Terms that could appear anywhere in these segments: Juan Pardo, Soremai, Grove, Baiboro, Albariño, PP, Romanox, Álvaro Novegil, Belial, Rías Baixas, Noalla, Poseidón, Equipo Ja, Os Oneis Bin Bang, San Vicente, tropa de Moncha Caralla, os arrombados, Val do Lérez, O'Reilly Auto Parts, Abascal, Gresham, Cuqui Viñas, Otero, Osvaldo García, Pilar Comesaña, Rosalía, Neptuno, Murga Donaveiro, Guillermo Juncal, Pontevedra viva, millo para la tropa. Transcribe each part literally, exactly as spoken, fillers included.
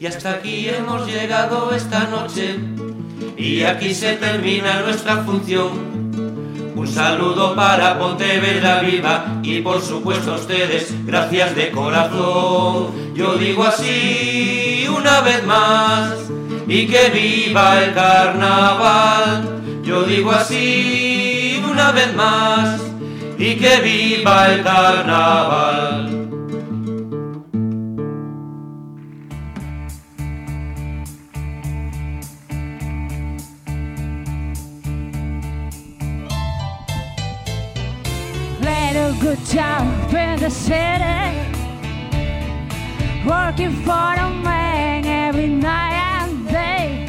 Y hasta aquí hemos llegado esta noche, y aquí se termina nuestra función. Un saludo para Pontevedra Viva y por supuesto a ustedes, gracias de corazón. Yo digo así una vez más, y que viva el carnaval. Yo digo así una vez más, y que viva el carnaval. Good job in the city, working for the man every night and day.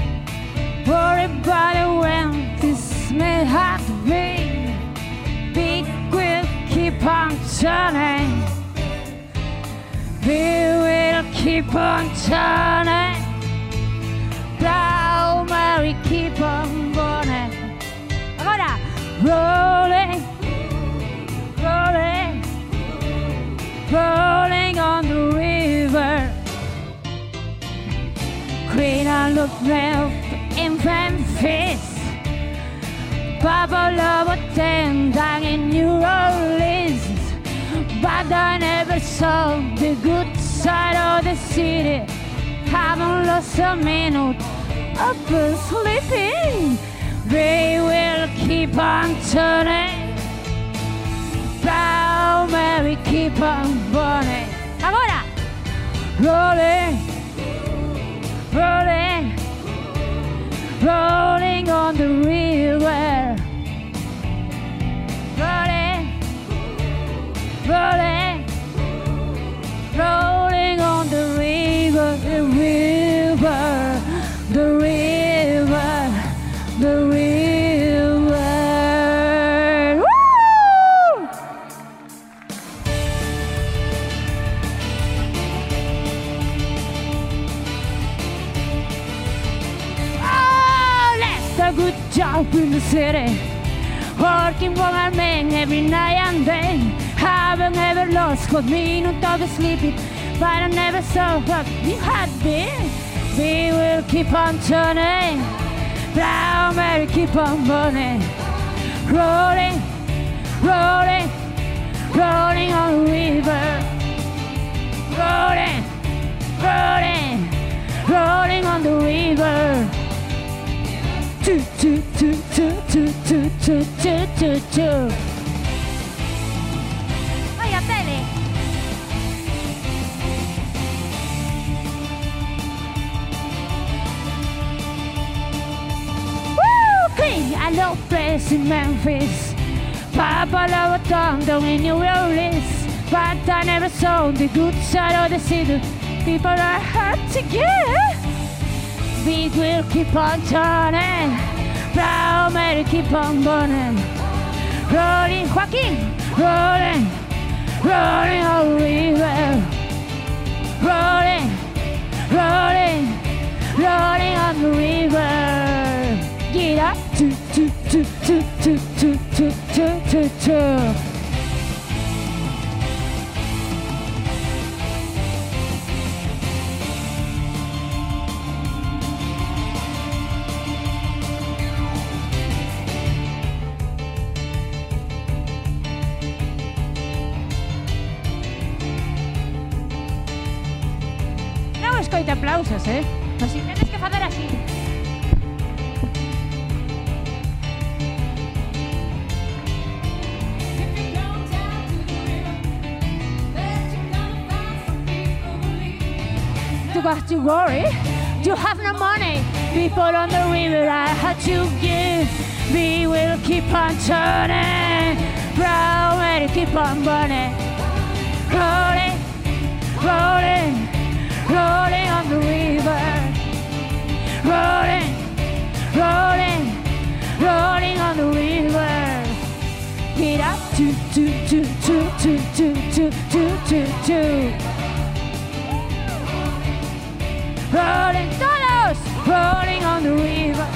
Worry about it when this may have to be. Big will keep on turning, big will keep on turning. Proud Mary keep on burning. Ahora, rolling. Rolling, rolling on the river. Queen of the milk, infant fist. Papa love attend down in New Orleans. But I never saw the good side of the city. Haven't lost a minute up and sleeping. They will keep on turning. Proud Mary keep on burning. Ahora, rolling, rolling, rolling on the river. Rolling, rolling, rolling on the river, the river, the river, the river. Job in the city, working for my men every night and day. Haven't ever lost a minute of sleeping, but I never saw what you had been. We will keep on turning, Proud Mary keep on burning. Rolling, rolling, rolling on the river. Rolling, rolling, rolling on the river. Two, two, two, two, two, two, two, two, two, two. Oiga, Tele. Woo! Queen, I love place in Memphis. Papa love a tongue down in New Orleans. But I never saw the good side of the city. People are hard to get. Big will keep on turning, Proud Mary keep on burning. Rolling, Joaquin, rolling, rolling on the river. Rolling, rolling, rolling on the river. Get up, two, two, two, two, two, two, two, two, two, two. Escoita aplausos, eh? Mas si tienes que hacer así. You have to worry, you have no money. People on the river I had to give. We will keep on turning, Proud Mary keep on burning. Rolling, rolling, rolling on the river. Rolling, rolling, rolling on the river. Get up, two, two, two, two, two, two, two, two, two, two. Rolling, todos, rolling on the river.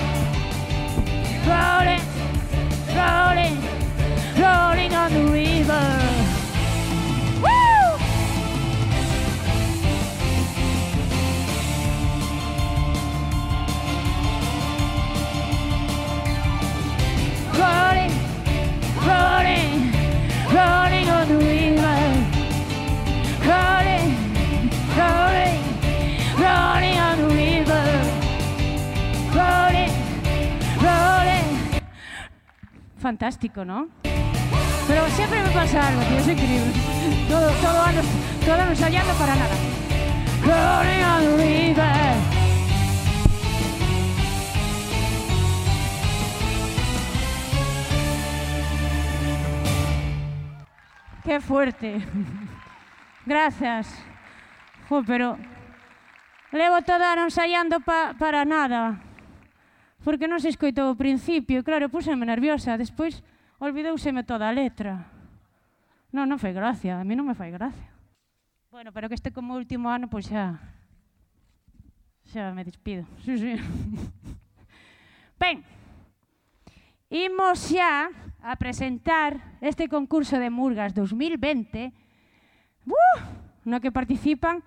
fantástico, ¿no? Pero siempre me pasa algo, tío, es increíble. Todo, todo, año, todo año ensayando para nada. Gloria al líder. Qué fuerte. Gracias. Jo, pero levo todo ano ensaiando pa, para nada. Porque non se escoitou ao principio. Claro, púseme nerviosa. Despois olvidouseme toda a letra. Non, non fai gracia. A mí non me fai gracia. Bueno, pero que este como último ano, pois xa... Xa me despido. Sí, sí. Ben. Imos xa a presentar este concurso de Murgas dos mil veinte... Uh, no que participan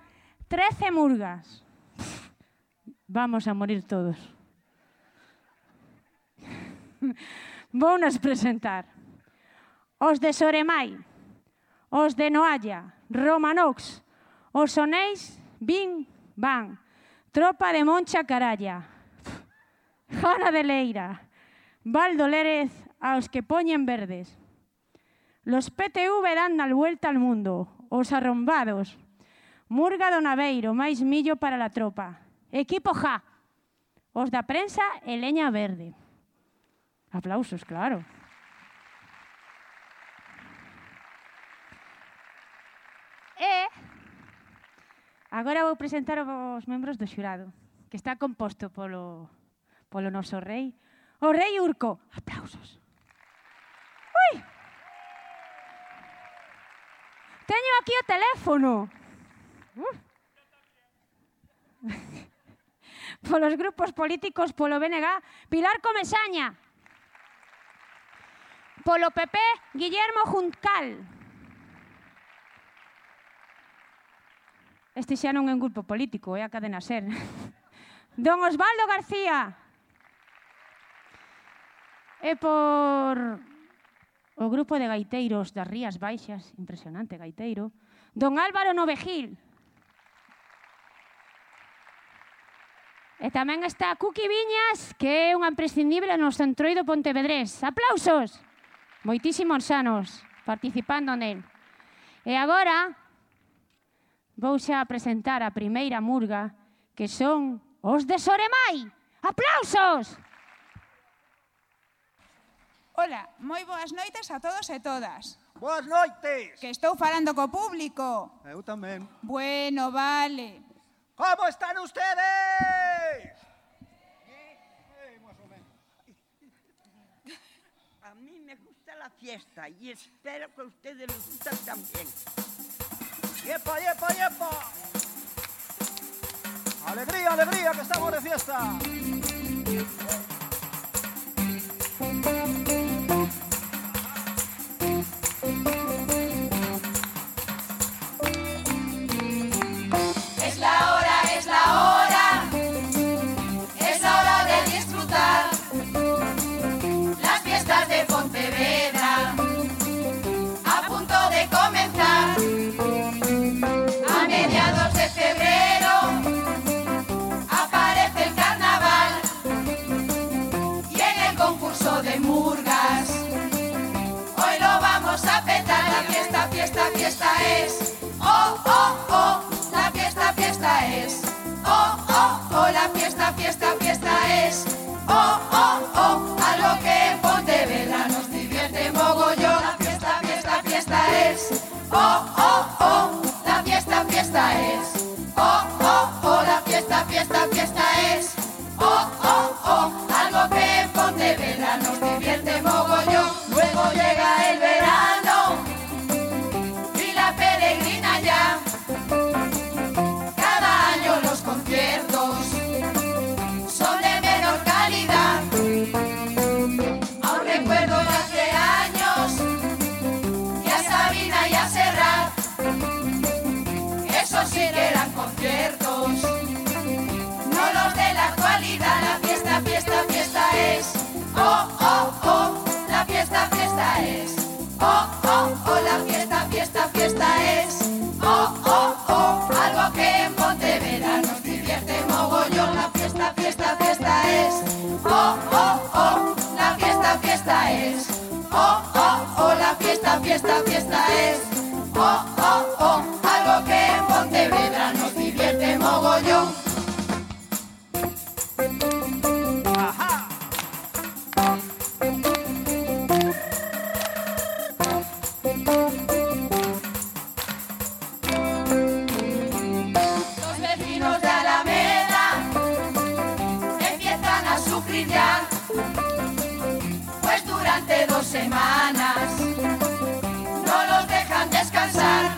trece murgas. Vamos a morir todos. Vou nos presentar os de Soremai, os de Noalla, Romanox, Os Oneis Bin Bang, Tropa de Moncha Caralla, Jana de Leira, Valdo Lérez, aos que poñen verdes. Los P T V dan a vuelta al mundo. Os Arrombados, Murga Donaveiro, máis millo para la tropa. Equipo Ja, os da prensa e leña verde. Aplausos, claro. E agora vou presentar os membros do xurado, que está composto polo, polo noso rei, o rei Urco. Aplausos. Ui! Teño aquí o teléfono. Uh. Polos grupos políticos, polo B N G, Pilar Comesaña. Polo P P, Guillermo Juncal. Este xa non é un grupo político, é a cadena SER. Don Osvaldo García. E por... o grupo de gaiteiros das Rías Baixas, impresionante gaiteiro, don Álvaro Novegil. E tamén está Cuqui Viñas, que é unha imprescindible no centroido pontevedrés. Aplausos! Moitísimos anos participando nel. E agora vou xa presentar a primeira murga, que son os de Soremai. Aplausos! Ola, moi boas noites a todos e todas. Boas noites. Que estou falando co público. Eu tamén. Bueno, vale. Como están ustedes? Eh, eh, más o menos. A mí me gusta la fiesta y espero que a ustedes les gusta también. ¡Yepa, yepa, yepa! Alegría, alegría, que estamos de fiesta. Fiesta es, oh, oh, oh, la fiesta, fiesta es, oh, oh, oh, la fiesta, fiesta, fiesta es, oh, oh, oh, a lo que en Pontevedra nos divierte mogollón, la fiesta, fiesta, fiesta es, oh, oh, oh, la fiesta, fiesta es, oh, oh, oh, la fiesta, fiesta, fiesta es, oh, oh, oh, a lo que en Pontevedra nos divierte mogollón, luego llega el verano. Son de menor calidad. esta fiesta es, oh, oh, oh, algo que en Pontevedra nos divierte mogollón. Ajá. Los vecinos de Alameda empiezan a sufrir ya, pues durante dos semanas descansar.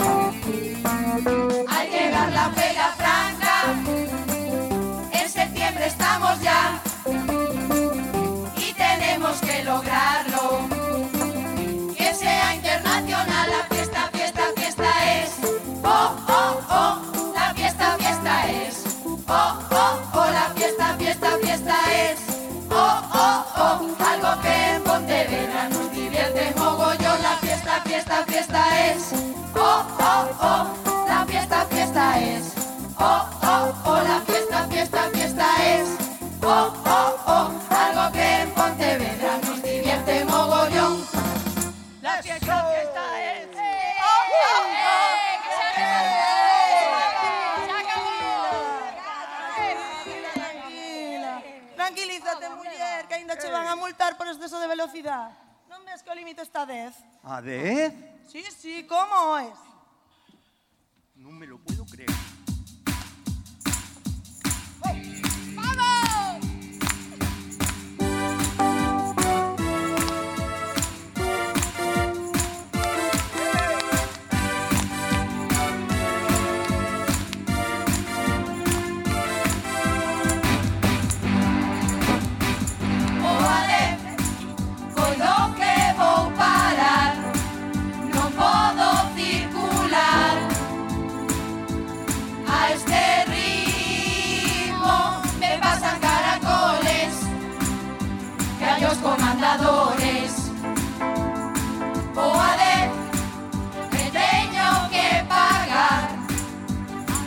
Al llegar la Feria Franca, en septiembre estamos ya y tenemos que lograrlo, que sea internacional la fiesta, fiesta, fiesta es, oh, oh, oh, la fiesta, fiesta es, oh, oh, oh, la fiesta, fiesta, fiesta es, oh, oh, oh, algo que en Pontevedra nos divierte mogollón, la fiesta, fiesta, fiesta es. Oh, oh, oh, la fiesta, fiesta es. Oh, oh, oh, la fiesta, fiesta, fiesta es. Oh, oh, oh, algo que en Pontevedra nos divierte mogollón. La fiesta, fiesta es. Oh, oh, oh. ¡Se acabó! Tranquila, tranquilízate, mujer, que ainda te van a multar por exceso de velocidad. Non ves que o límite está a diez? ¿A diez? Sí, sí, ¿cómo es? No me lo puedo creer. ¡Oh! ¡Vamos! Comandadores, Oade, me tengo que pagar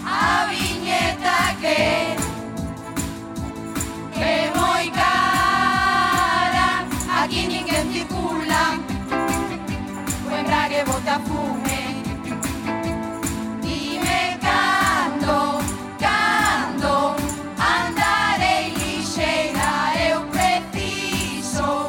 a viñeta que que muy cara, aquí ni que circula, o embrague bota fume, y me canto, canto, andaré lixeira, eu preciso.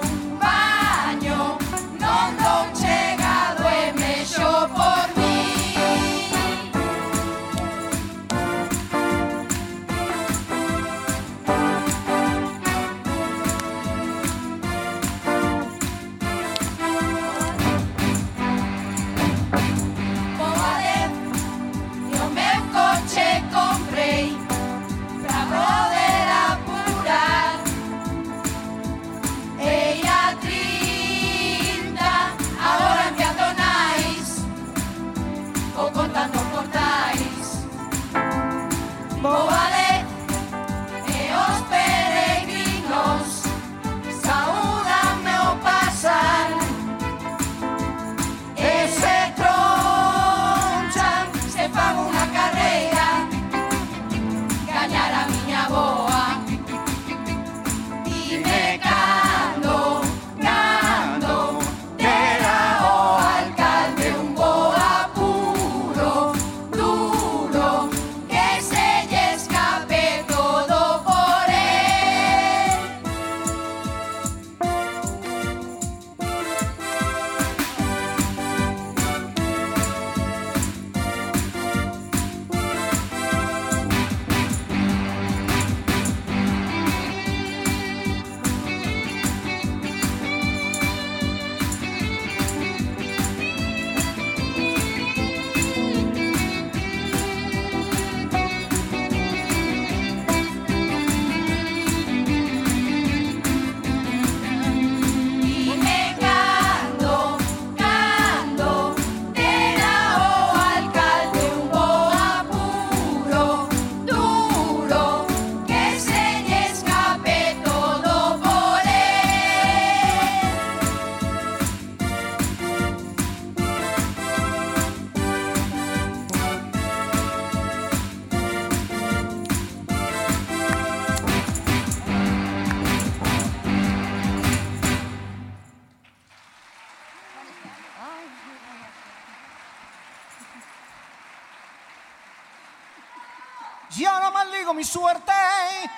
Y ahora maldigo mi suerte,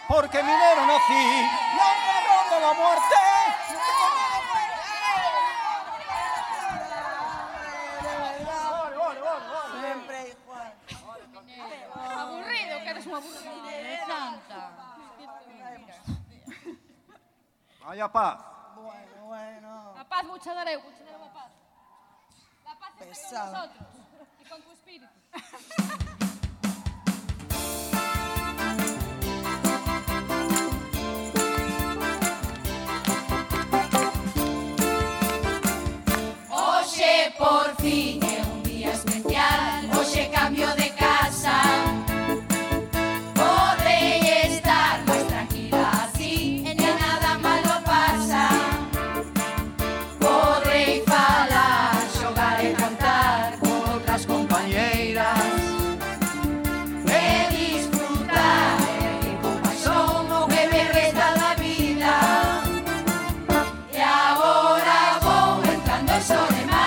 porque minero nací, y al de la muerte. Aburrido, que eres un aburrido. Vaya paz. Bueno, bueno. La paz, mucha daré, mucha la paz. La paz está con nosotros y con tu espíritu. Por fin es un día especial, hoxe cambio de casa. Podré estar más tranquila así, e nada malo pasa. Podré falar, xogar e cantar con outras compañeiras. E disfrutar, e ir con pasión o que me resta da vida. E agora vou entrando ao Soremai.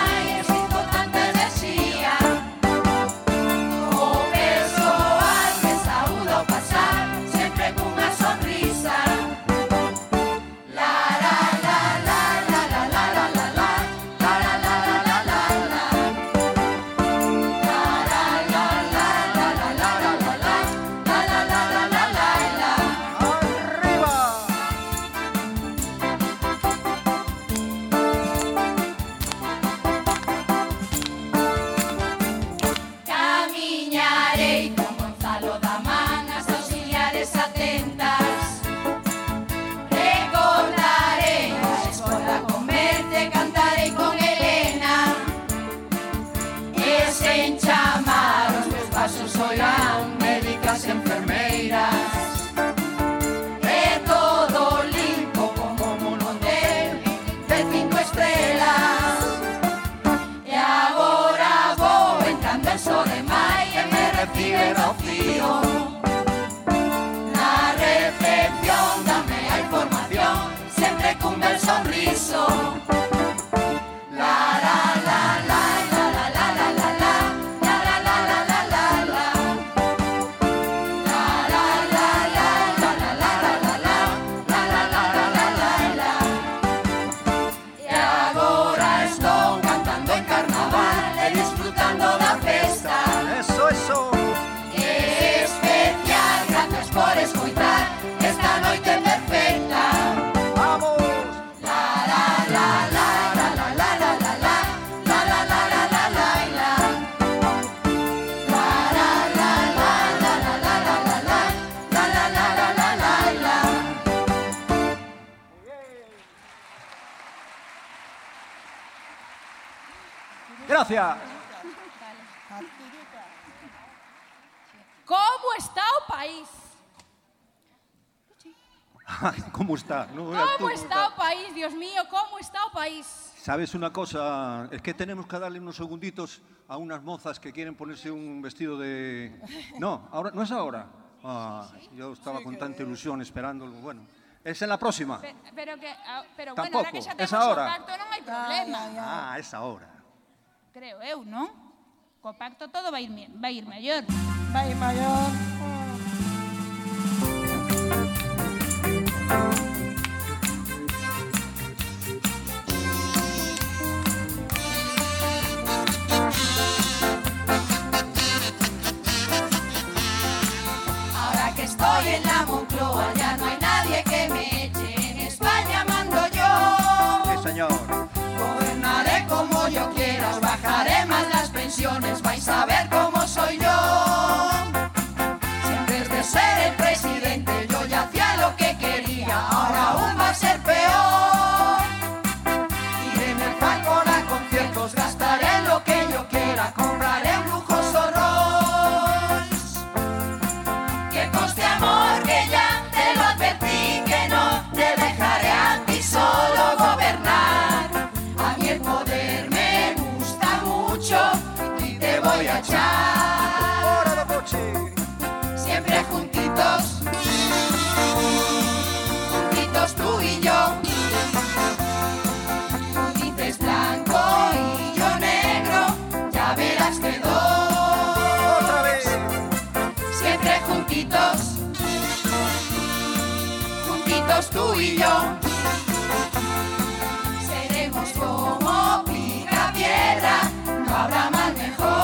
Gracias. Como está o país? Como está? No, como está o país, Dios mío, como está o país. ¿Sabes una cosa? Es que tenemos que darle unos segunditos a unas mozas que quieren ponerse un vestido de... No, ahora no es ahora. Ah, yo estaba con tanta ilusión esperándolo. Bueno, es en la próxima. Pero, pero, que, pero bueno, tampoco, ahora que ya tenemos un pacto non hai problema. Ah, es ahora. Creo eu, non? Co pacto todo vai ir, vai ir mellor. Vai ir mellor. Ahora que estoy en la Moncloa ya no hay nadie que me eche. En España mando yo. Sí, señor. Como yo quiera, os bajaré más las pensiones, vais a ver cómo soy yo. tú y yo seremos como picapiedra, no habrá más mejor.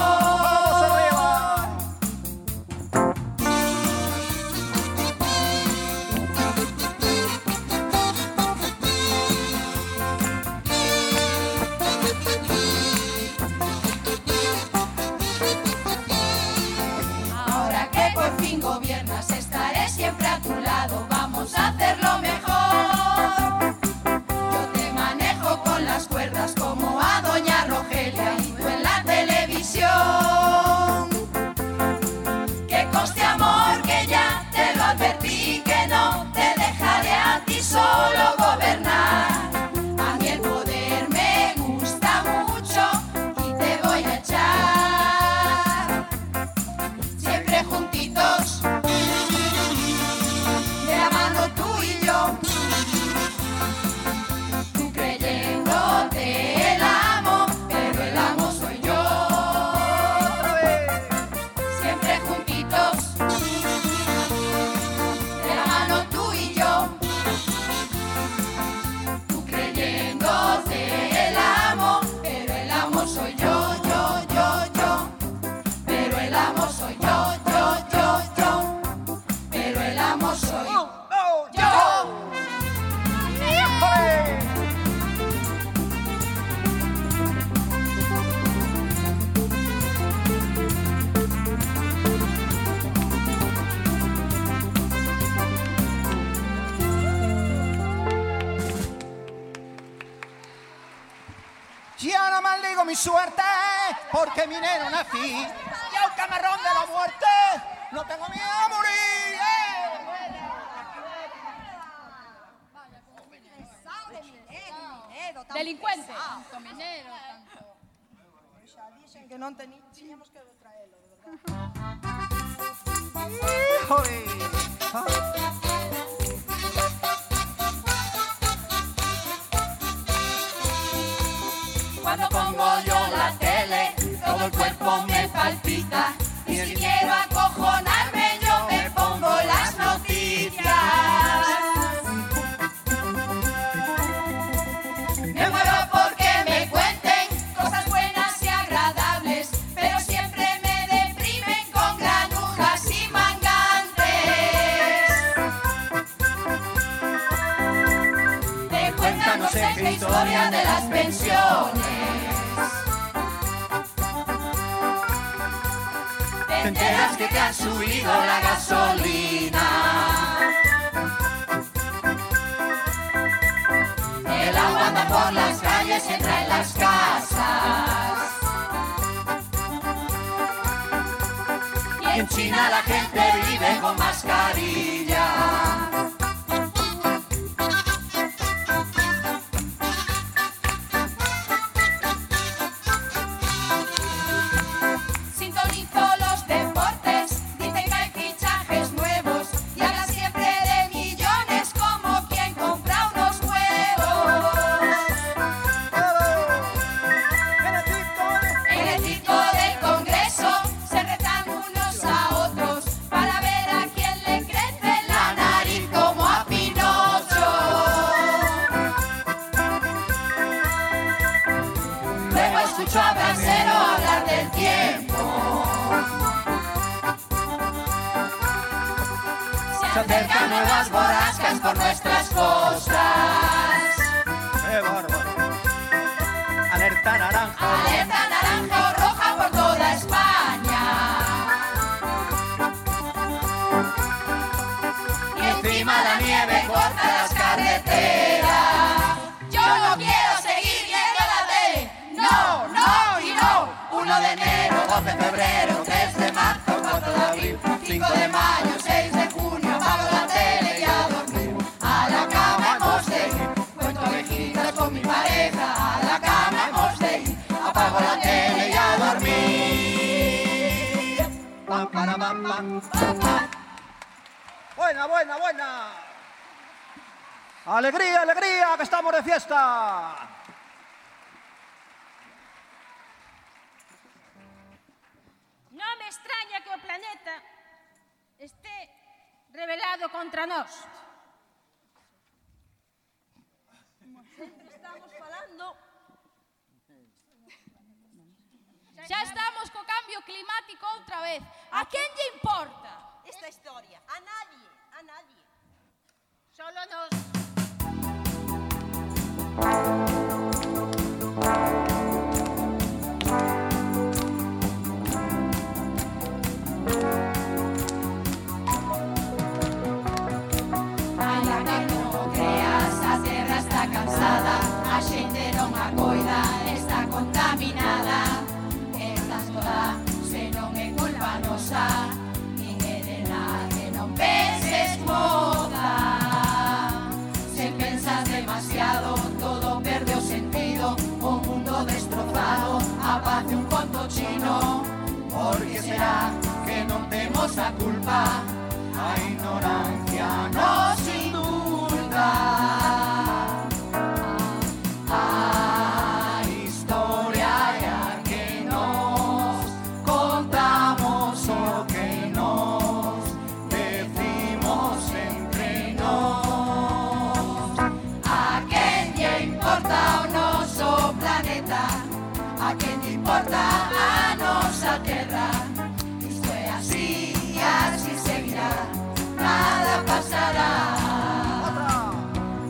Xa estamos co cambio climático outra vez. A quen lle importa esta historia? A nadie, a nadie. Solo nos... Ainda que non o creas, a terra está cansada, a xente non a coida, está contaminada. Se non é culpa nosa, nin é de nadie, non penses, moza. Se pensas demasiado, todo perde o sentido. O mundo destrozado, apace un conto chino. Porque será que non temos a culpa, a ignorancia nos indulta. A nosa terra, isto é así e así seguirá, nada pasará.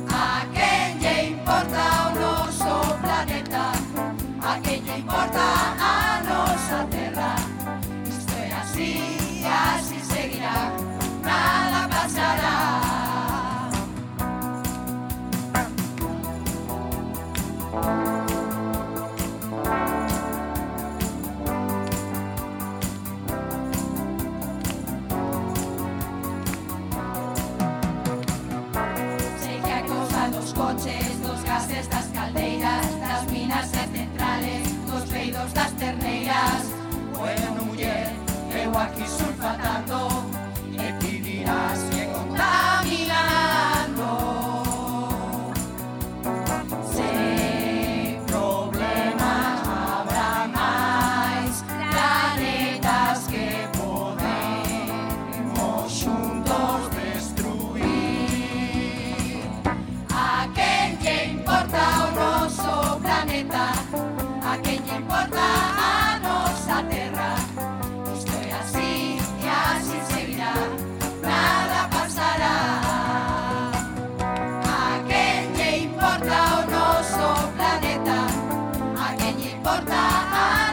A quen lle importa o noso planeta, a quen lle importa a nosa terra, isto é así e así seguirá, nada pasará. Estas caldeiras, das minas e centrales, dos peidos das terneiras. Bueno, muller, eu aquí sulfatando, e ti dirás que contaminando. Se problemas habrá máis planetas que podemos xuntos destruir. A quen lle importa o noso planeta, a quen lle importa a nosa terra, isto é así e así seguirá, nada pasará. A quen lle importa o noso planeta, a quen lle importa a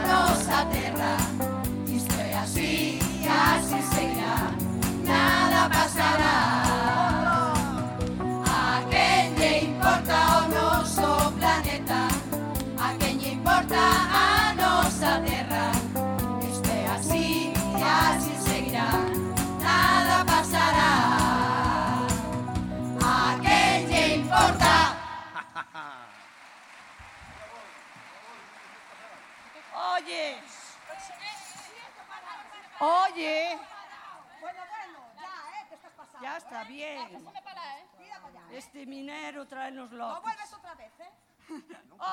nosa terra, isto é así e así seguirá, nada pasará. A nosa terra, isto é así e así seguirá, nada pasará. A quen lle importa? Oye, oye. Bueno, bueno, ya, eh, te estás pasando. Ya está bien. Este minero trae los locos. No vuelves otra vez, eh.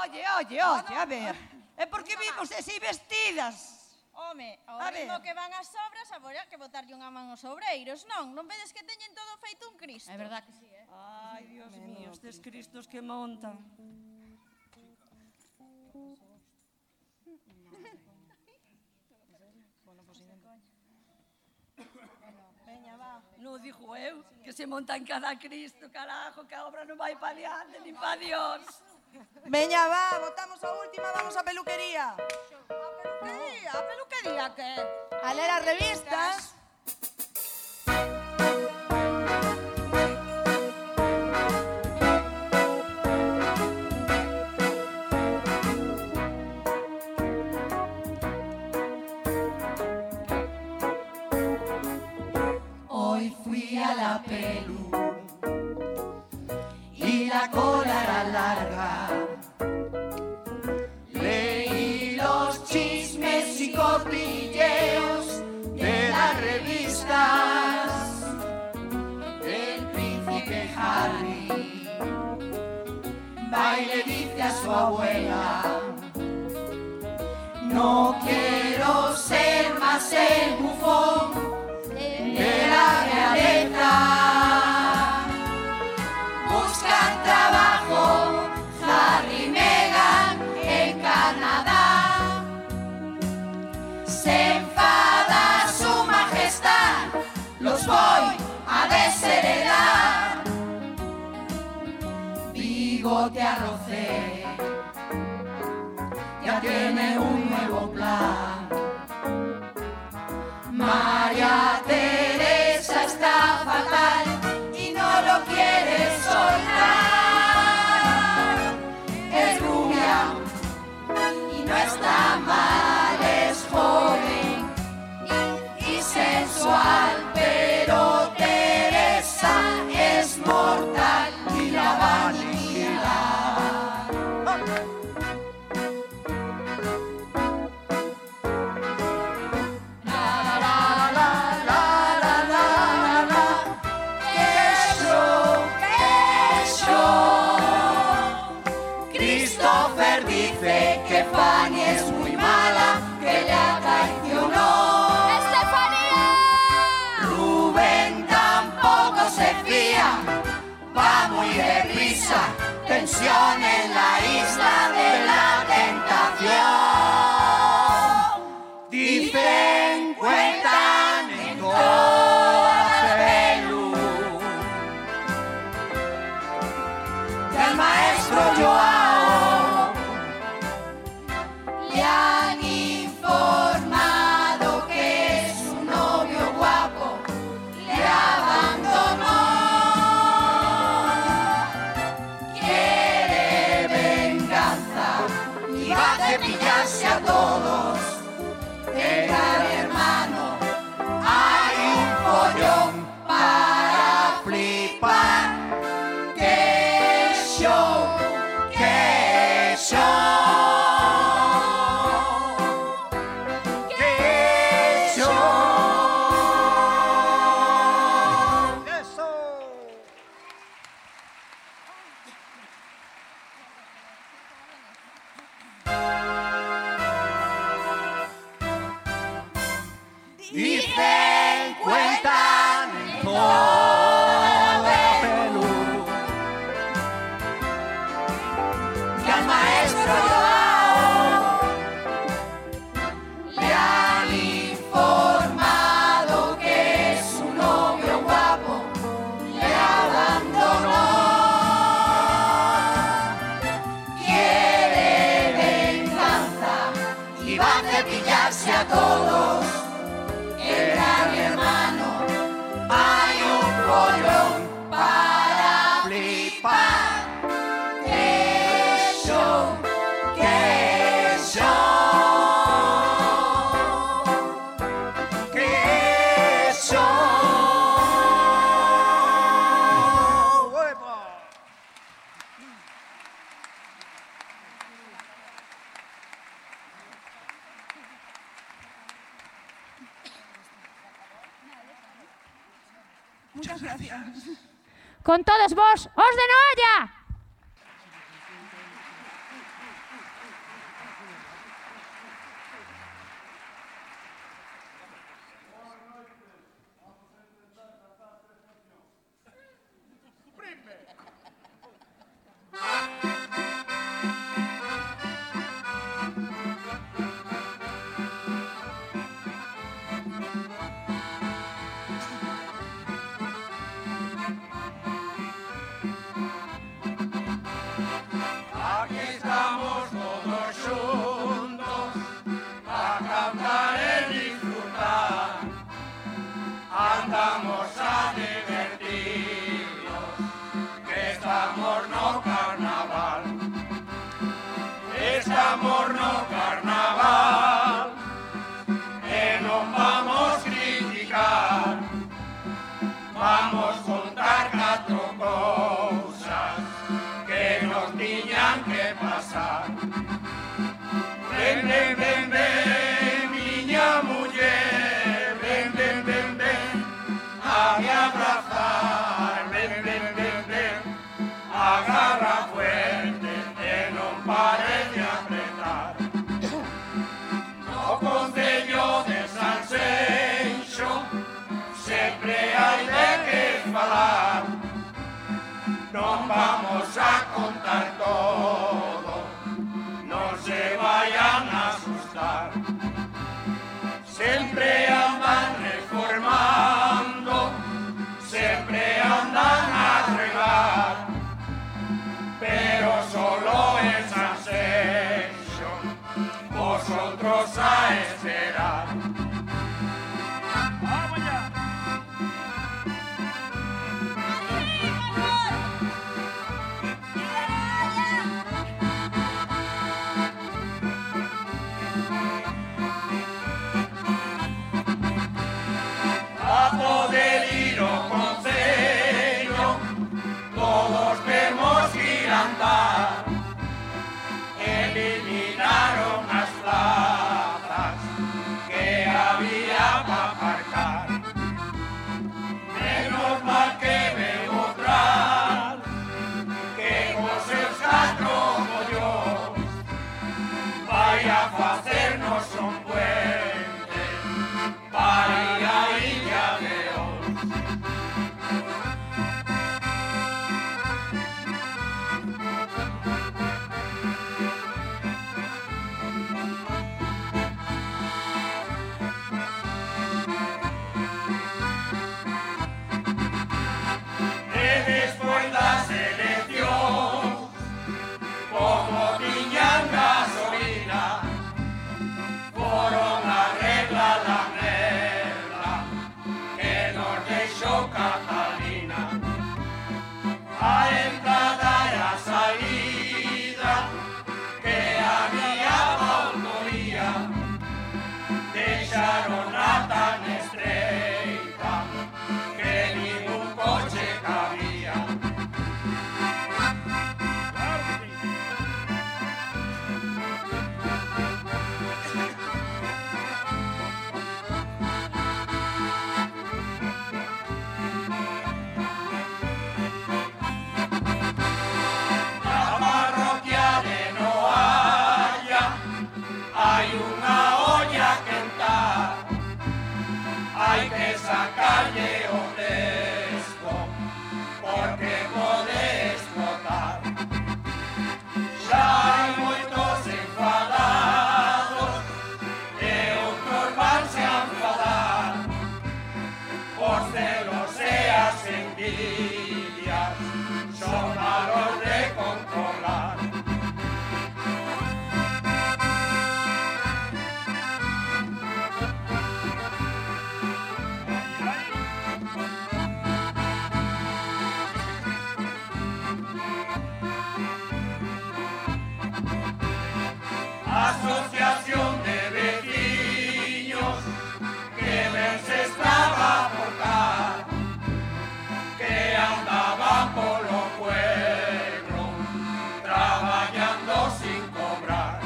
Oye, oye, oye, a ver. É porque vimos así vestidas. Home, o ritmo que van as obras, agora que botarlle unha man aos obreiros, non? Non vedes que teñen todo feito un cristo? É verdade que sí, eh? Ai, Dios mío, estes cristos que montan. Non dixo eu que se montan cada cristo, carajo, que a obra non vai pa diante, nin pa Dios. Veña, va, votamos a última, vamos a peluquería. A peluquería, a peluquería, que? A ler as revistas. Hoy fui a la pelu y la cola era larga. Cordilleos de las revistas del príncipe Harry, va y le dice a su abuela: no quiero ser más el bufón de la realeza. Busca trabajo, Harry y Meghan en Canadá. contigo te arrocé, ya tiene un nuevo plan. María Teresa está fatal y no lo quiere soltar. Es rubia y no está mal, es joven y sensual, pero Teresa es mortal y la vanidad. Fanny es muy mala, que le traicionó. ¡Estefanía! Rubén tampoco se fía, va muy deprisa, tensión en la isla de la tentación. Dicen, cuentan en toda Perú que al maestro Joao con todos vos, os de Noalla. Pero hacernos un puente para la isla de Os. Y después la selección, como piñan gasolina, fueron la regla, la regla que nos dejó Catalina. A entrada y a salida que había autoría, dejaron la tan estreita que ningún coche cabía. Calle honesto, porque puede explotar. Ya hay muchos enfadados que otros van se a enfadar, por celosías, envidias, son malos de controlar. Asociación de vecinos que me se estaba a portar, que andaban por los pueblos trabajando sin cobrar.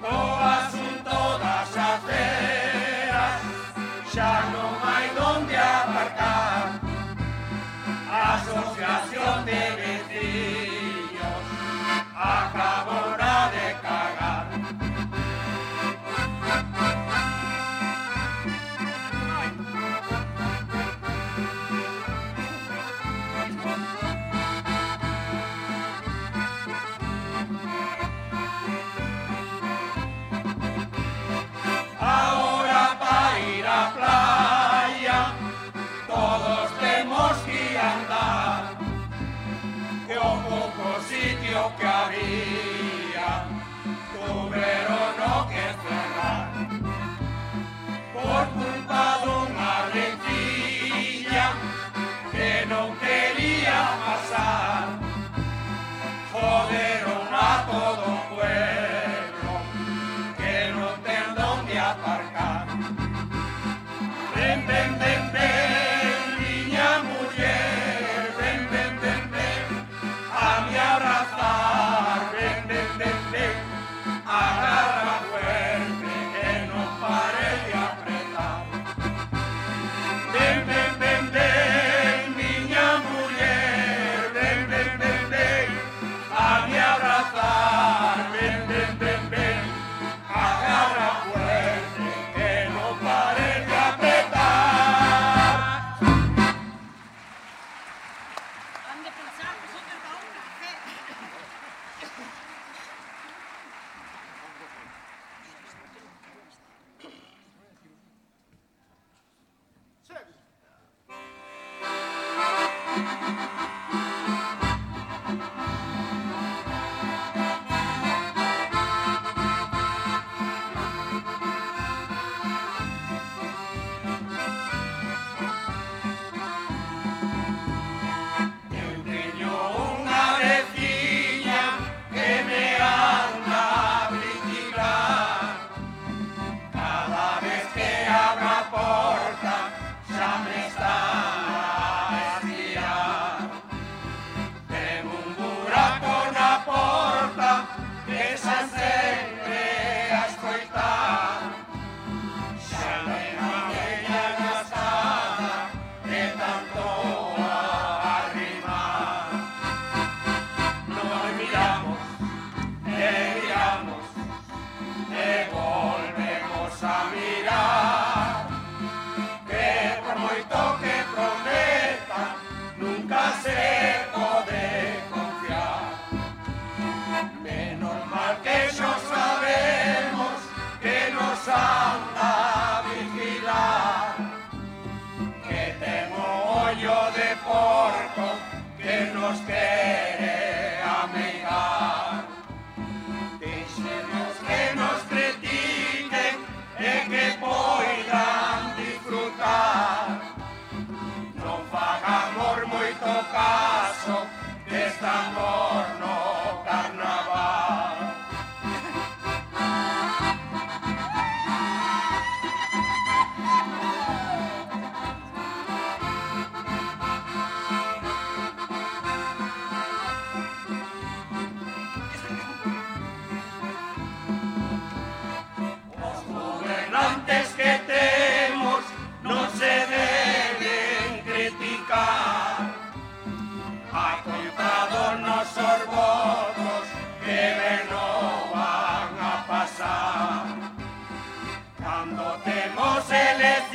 Todas son todas aceras, ya no hay donde aparcar. Asociación de vecinos acabó de cagar.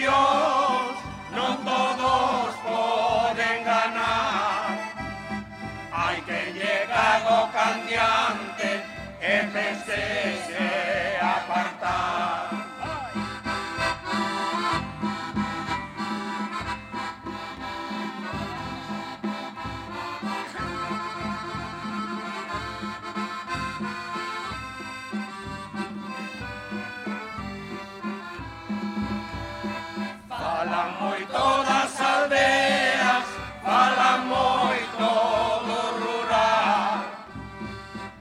campións non todos poden ganar. Hai que llegar ao candiante e vesese apartar. Todas aldeas, falan moito do rural.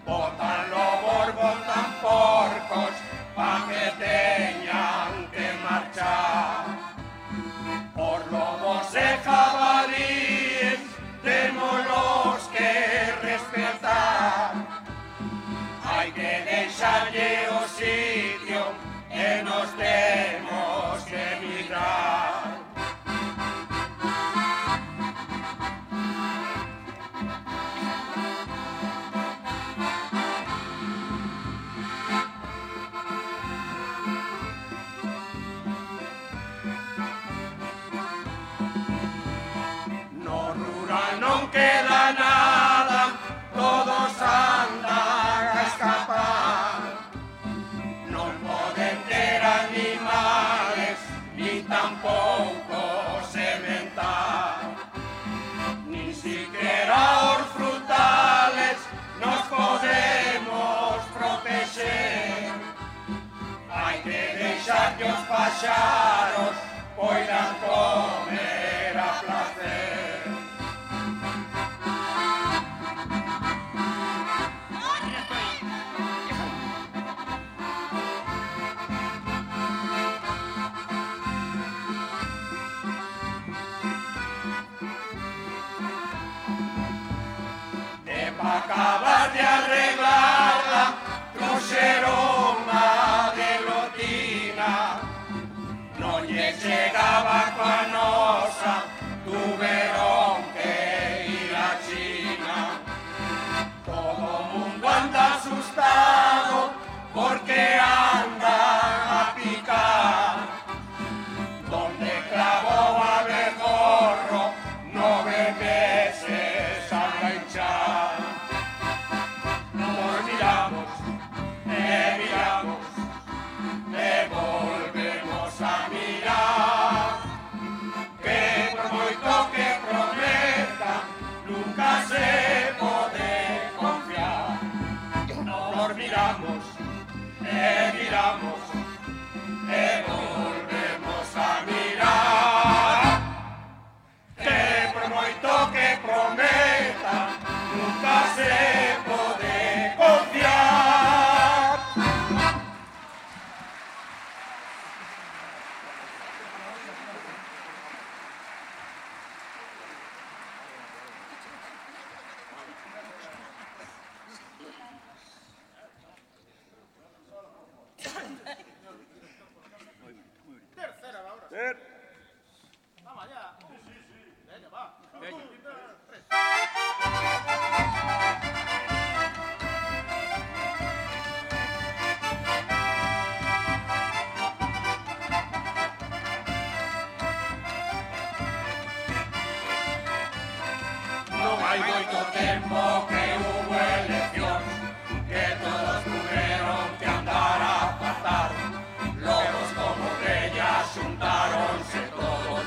Botan lobos, botan porcos, pa que teñan que marchar. Os lobos e jabalíes, temolos que respetar. Hai que deixarlle o sitio, e nos temos que migrar. Queda nada, todos andan a escapar. Non poden ter animales, ni tampouco sementar. Ni siquiera os frutales nos podemos protexer. Hai que deixar que os paxaros poidan comer a placer. Acabas de arreglarla, truxeron a delotina. Non lle chegaba coa nosa, tuveron que ir a China. Todo mundo anda asustado, porque andan a picar. Donde clavou a begorro, nove veces a enganchar. Miramos, e volvemos a mirar. Que por moito que prometa, nunca se pode confiar. Vamos allá. Sí, sí. Venga, va. Venga. Non hai moito tempo que hubo elección, que todos tuvieron que andar a apartar. Lobos como bellas juntaronse todos,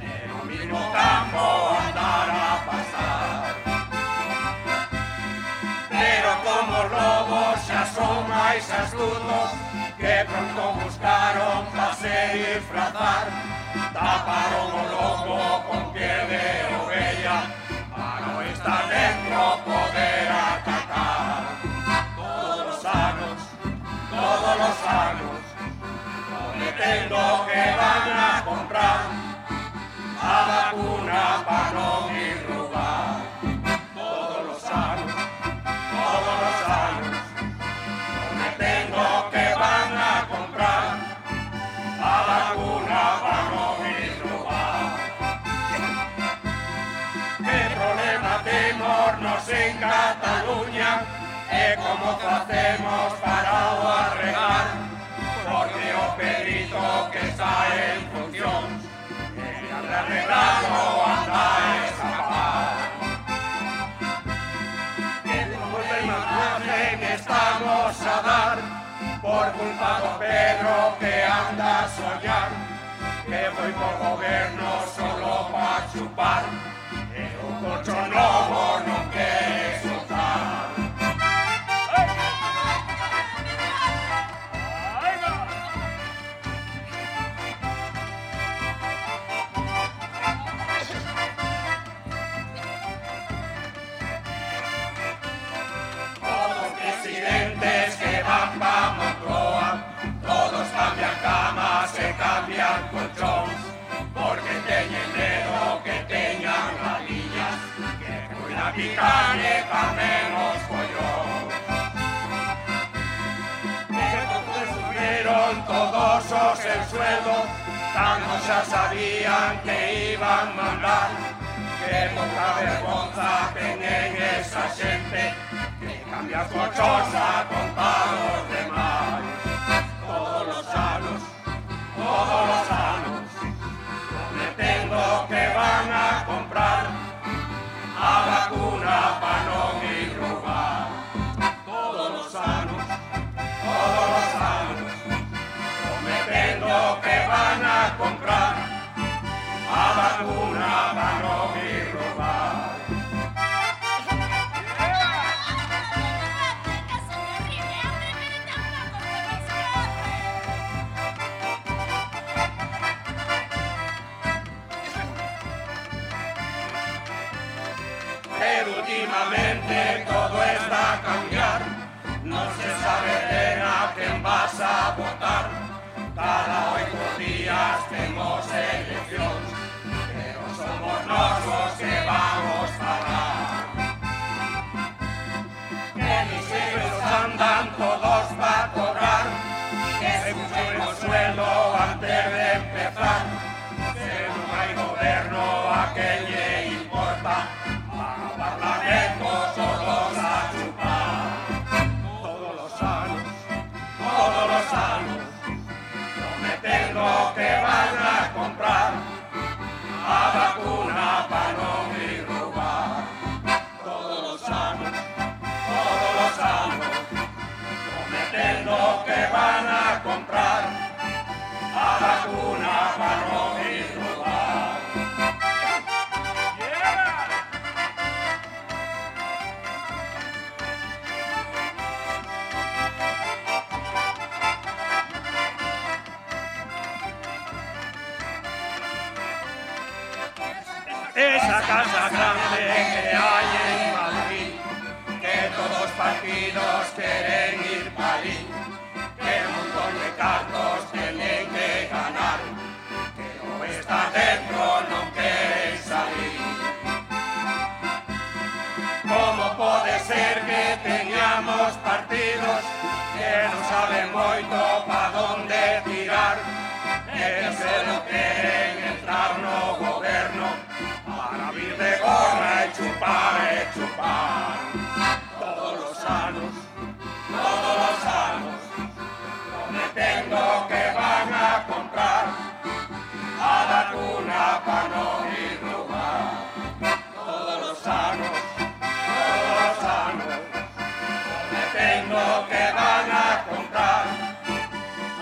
en un mismo campo andar a pasar. Pero como lobos xa son máis astutos, que pronto buscaron facer disfrazar. Taparon o lobo con piel de ovella, para o estar dentro poder atacar. Todos os anos, todos os anos, prometendo que van a comprar a vacuna para no ir robar. Todos los años, todos los años, prometiendo que van a comprar a vacuna para no ir robar. ¿Qué problema tenemos en Cataluña? ¿E cómo hacemos para arreglar? Porque o perito que está en función que estamos a dar, por culpa de Pedro que anda a soñar, que voy por gobierno solo para chupar, en un colchón lobo no quiere soltar. Se cambian colchones, porque teñen dedo que teñan galillas, que cuida picane pa' menos collón. Entonces subieron todos os el sueldo, tantos ya sabían que iban a mandar, que poca vergonza teñen esa gente, que cambia colchones a contados de mal. Todos los años, todos los años, prometiendo que van a comprar a vacuna para no ir robar. Todos los años, todos los años, prometiendo que van a comprar a vacuna para no ir robar. Últimamente todo está a cambiar, no se sabe a quién vas a votar. Cada ocho días tenemos elecciones, pero somos nosotros que vamos a dar. Que mis hijos andan todos para cobrar, que subimos sueldo antes de empezar. Según hay gobierno, ¿a qué le importa? Parlamentos todos a chupar. Todos los años, todos los años, prometiendo que van a comprar a vacuna para no me robar. Todos los años, todos los años, prometiendo que van a comprar a vacuna para no me robar. Esa casa grande que hay en Madrid, que todos los partidos quieren ir para allí, que un montón de cartos tienen que ganar, que no está dentro, no quieren salir. ¿Cómo puede ser que teníamos partidos que no saben moito para dónde tirar, que se lo quieren entrar no gobierno? De gorra y chupar, y chupar. Todos los años, todos los años, prometiendo que van a comprar a la cuna para no ir robar. Todos los años, todos los años, prometiendo que van a comprar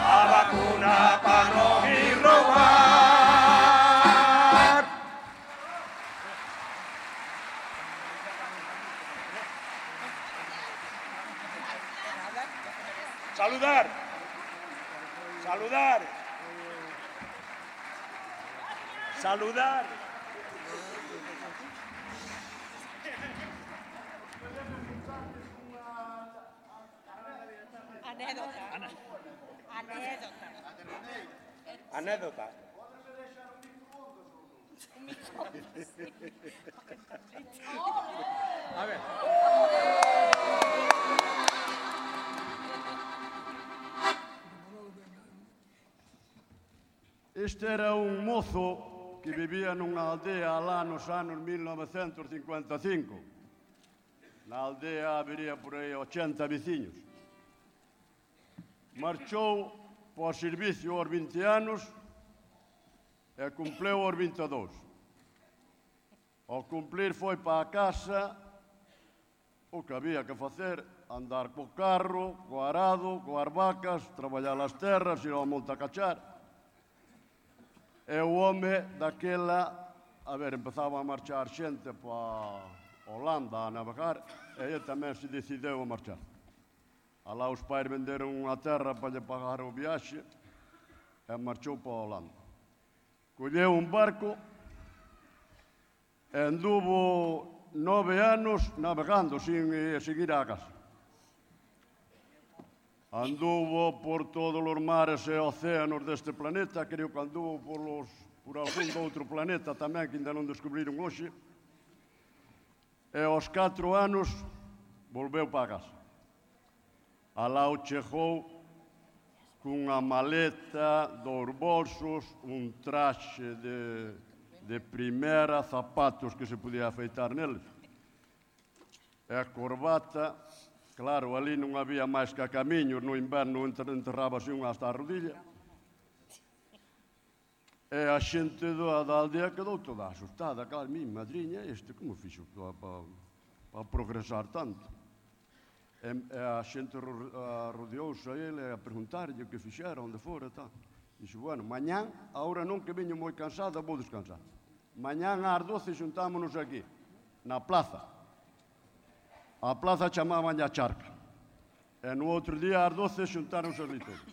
a la cuna para no ir robar. Saludar, saludar, saludar. Anécdota. Anécdota. Anécdota. A ver. Este era un mozo que vivía nunha aldea lá nos anos mil novecientos cincuenta e cinco. Na aldea habería por aí ochenta veciños. Marchou para o servicio aos vinte anos e cumpleu aos vinte e dous. Ao cumplir foi para a casa o que había que facer andar co carro, co arado, coas vacas, traballar as terras, ir ao monte a cachar. E o home daquela, a ver, empezaba a marchar xente para Holanda a navegar, e ele tamén se decideu a marchar. Alá os pais venderon unha terra para lle pagar o viaxe, e marchou para Holanda. Colleu un barco, e anduvo nove anos navegando sin, sin ir á casa. Anduvo por todos os mares e océanos deste planeta, creo que anduvo por, los, por algún outro planeta tamén que ainda non descubriron hoxe, e aos catro anos volveu para casa. Alá o chegou cunha maleta, dous bolsos, un traxe de... de primeira, zapatos que se podía afeitar neles. E a corbata, claro, ali non había máis que a camiños, no inverno enterrábase unha hasta a rodilla. E a xente da, da aldea quedou toda asustada, claro, mi madriña, este como fixo para progresar tanto? E, e a xente rodeouse a ele a preguntarlle o que fixera, onde fora e tal. Dixo, bueno, mañán, agora non que veño moi cansada, vou descansar. Mañán ás doce xuntámonos aquí, na plaza. A plaza chamaban a charca. E no outro día ás doce xuntáronse ali todos.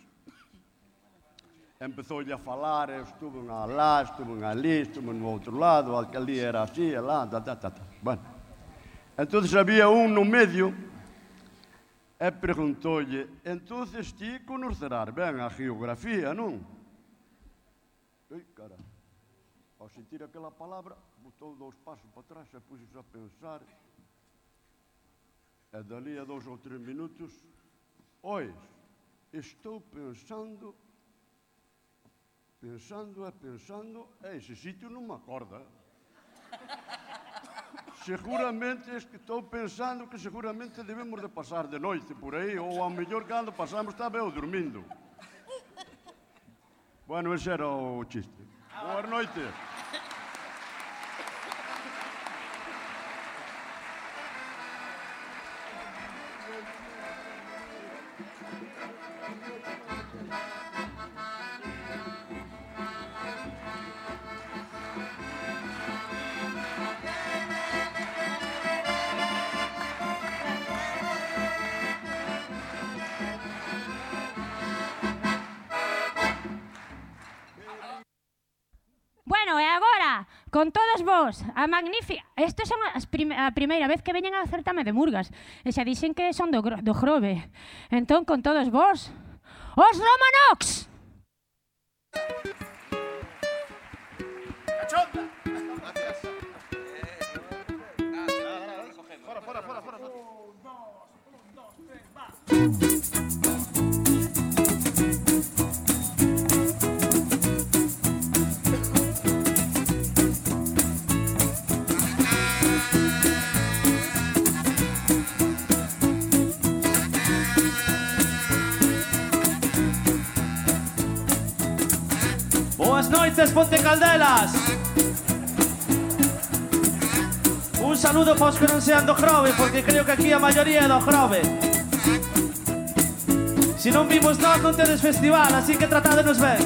Empezou a falar, estuve unha lá, estuve unha ali, estuve no outro lado, ali era así, lá, ta, ta, ta, ta. Bueno, entón había un no medio. E preguntou-lle, entón ti conocerás ben a geografía, non? Ei, cara, ao sentir aquela palabra, botou dous pasos para trás e puxos a pensar. E dali a dous ou tres minutos, oi, estou pensando, pensando e pensando, e ese sitio non me acorda. Seguramente es que estou pensando que seguramente debemos de pasar de noite por aí, ou ao mellor cando pasamos estaba eu dormindo. Bueno, ese era o chiste. Boa noite. Con todos vos, a magnífica... Isto é prime... a primeira vez que veñen a certame de Murgas, e xa dixen que son do, do Grove. Entón, con todos vos, os Romanox! Cachonda! Gracias. Fora, fora, fora, fora. Un, dos, un, dos, tres, va. Buenas noites, Ponte Caldelas. Un saludo para os que non sean do Grove, porque creo que aquí a maioría é do Grove. Se non vimos nós non tedes festival, así que tratádenos ben.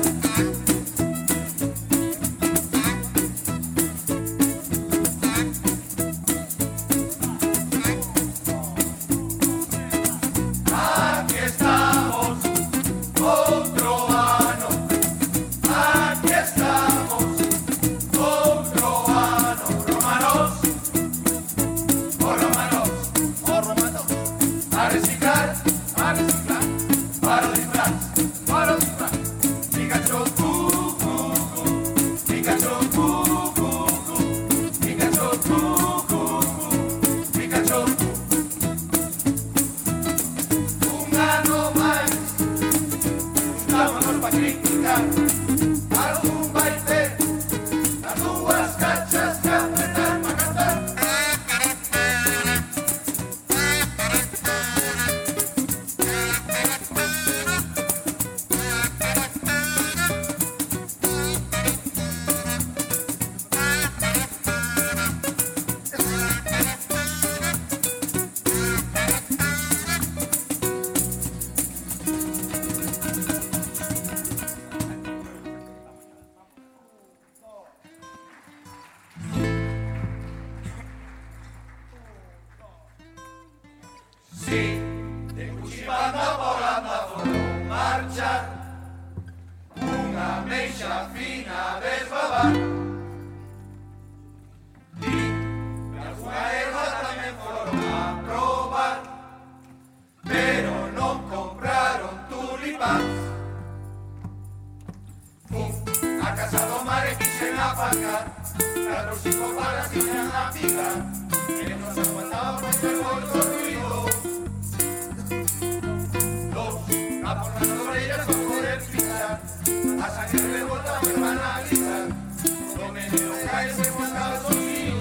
flecha fina desbabada. Y me alguna herba también fueron a probar, pero no compraron tulipas. Un acasado mare quisieron apagar, cuatro cinco para quisieron apicar, que nos aguantaba por el bolso ruido. Dos, a por las orellas o por el pilar, a sangre de bota me van a gritar, donde no cae se guardaba los niños.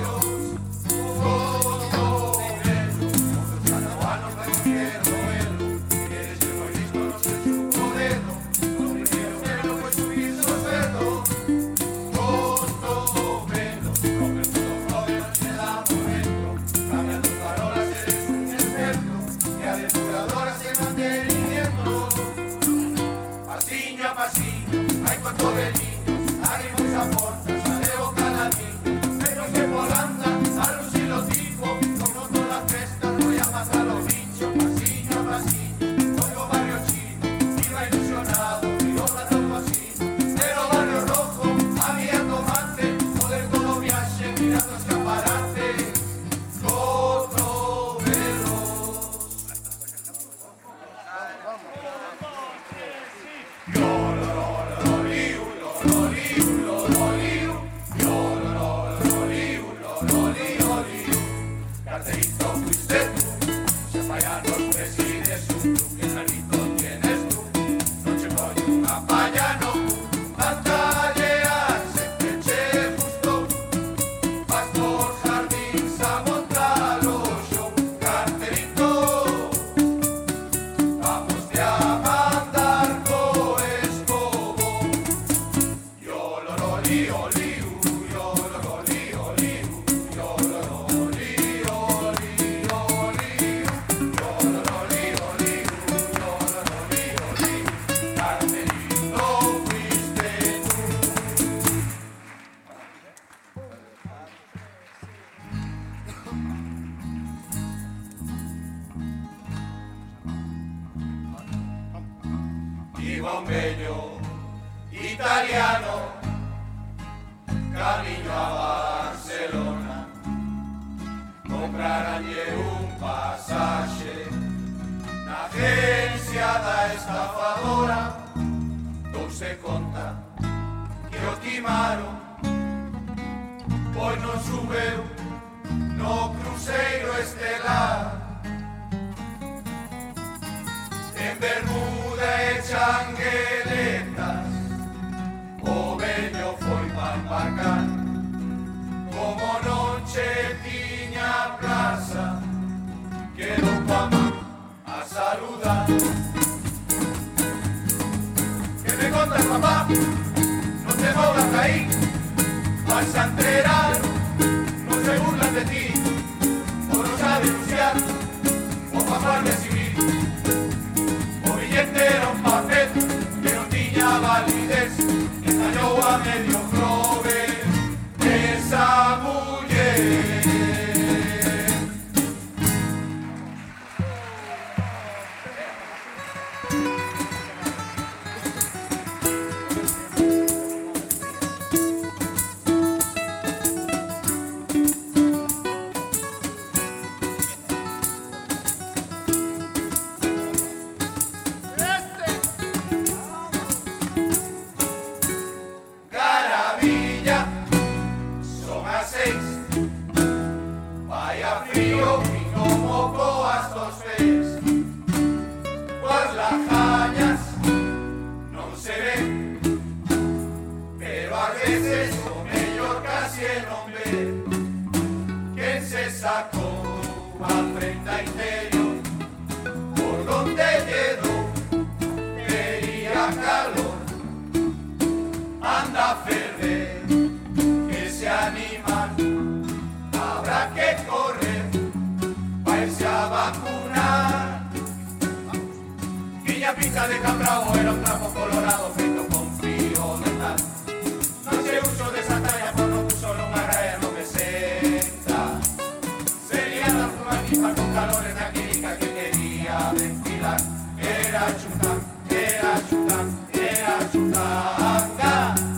Era chuta, era chuta, era chuta.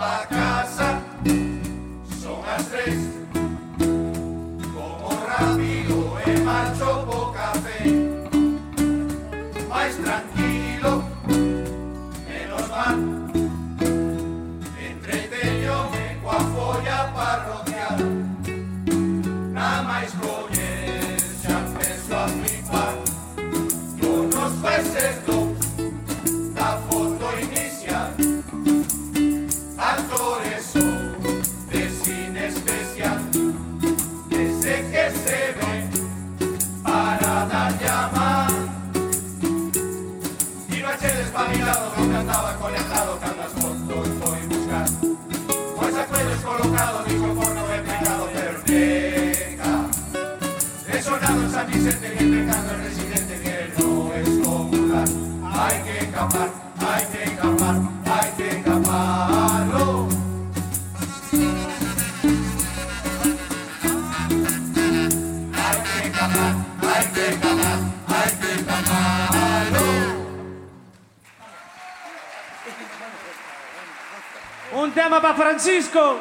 pa' casa, son las tres. Como rápido he marchado po' café, más tranquilo, menos mal. Entretenio me coa folla parroquial, nada más coñer, ya empezó a flipar. Yo nos fuese dos. San Vicente que el pecado es residente, que no es popular. Hay que escapar, hay que escapar, hay que escaparlo. Hay que escapar, hay que escapar, hay que escaparlo. Un tema para Francisco.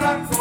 Franco,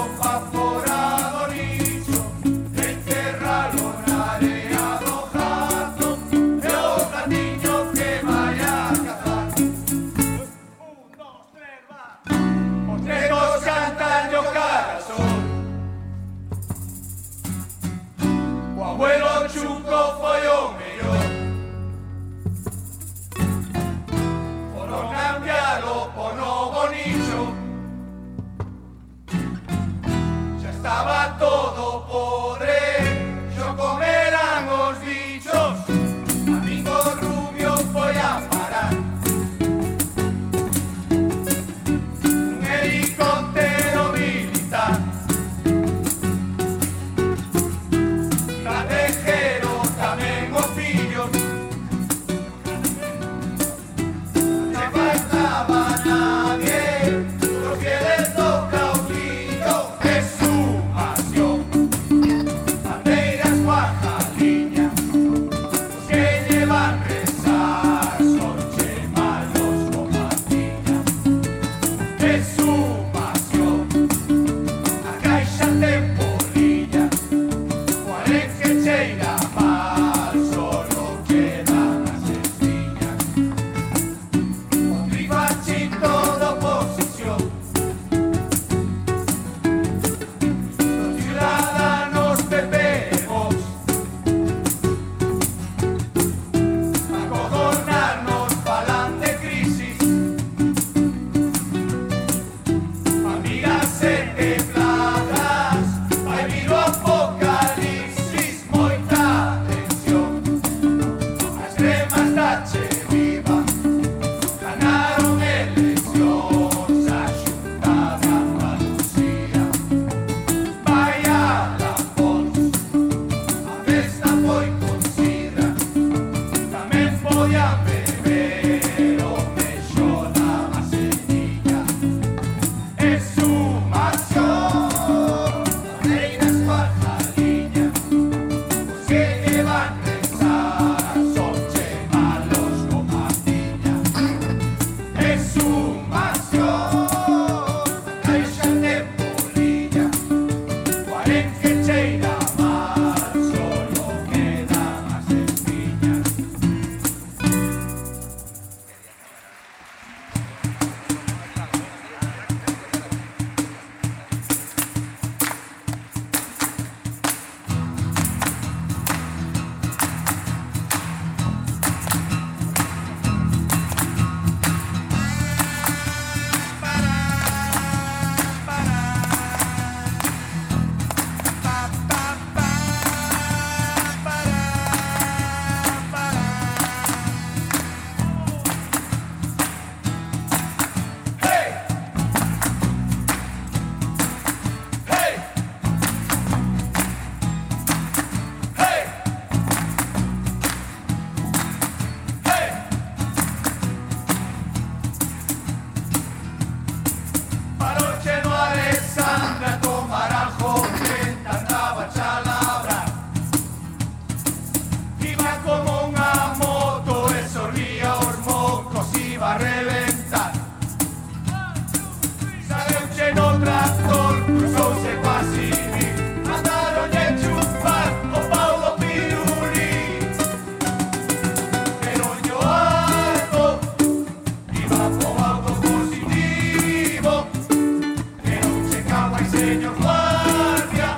señor guardia,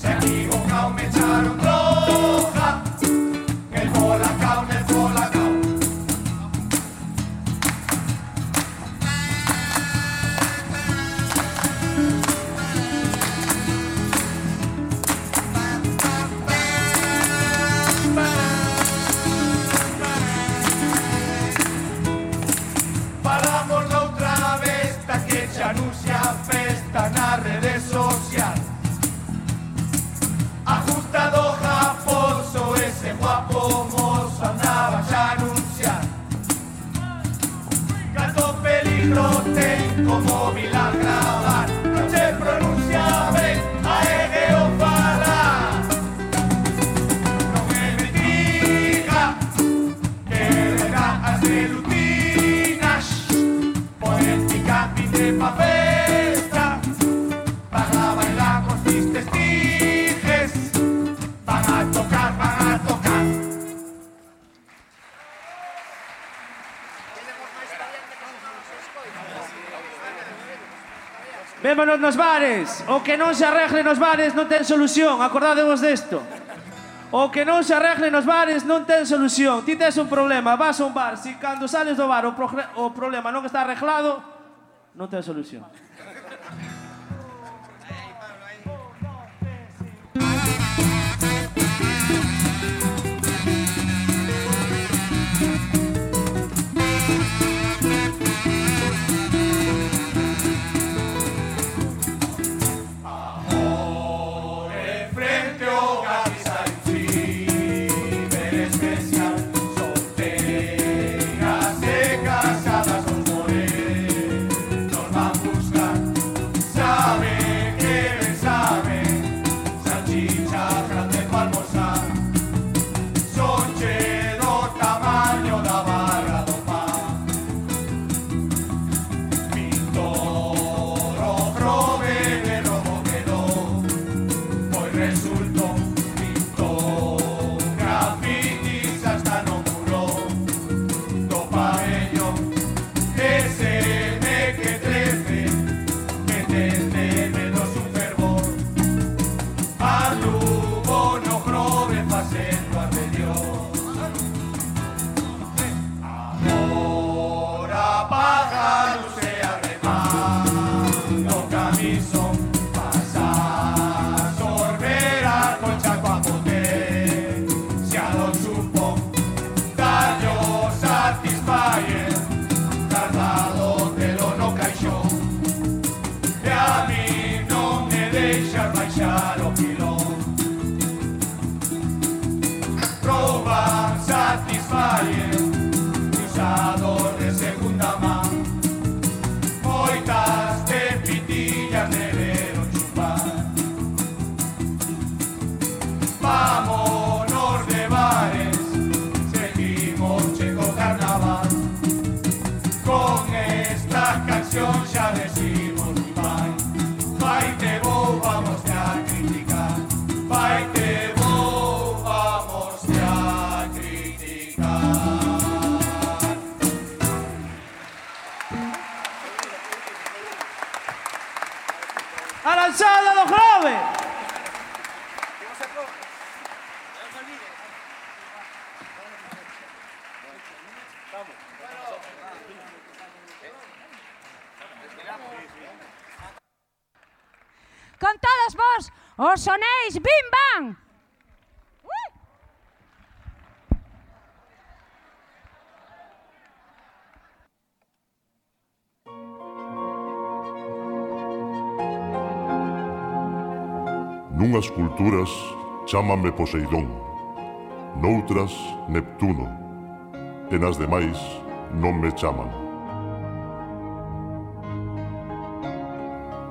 se equivocao, me echaron troja, el volacao, el volacao. Paramos la otra vez, ta que se anuncia festa en las redes sociales. Ajustado japoso, ese guapo mozo andaba ya anunciar. Gato peligro, tengo móvil a grabar, no se pronuncia bien, aéreo para. No me diga que le da a ser de pa' festa, van a bailar con mis testiges, van a tocar, van a tocar. Vémonos nos bares, o que non se arregle nos bares non ten solución, acordadevos desto. O que non se arregle nos bares non ten solución, ti tes un problema, vas a un bar, si cando sales do bar o, o problema non está arreglado, no te da solución. Os Oneis Bin Bang! Uh! Nunhas culturas chámanme Poseidón, noutras Neptuno, e nas demais non me chaman.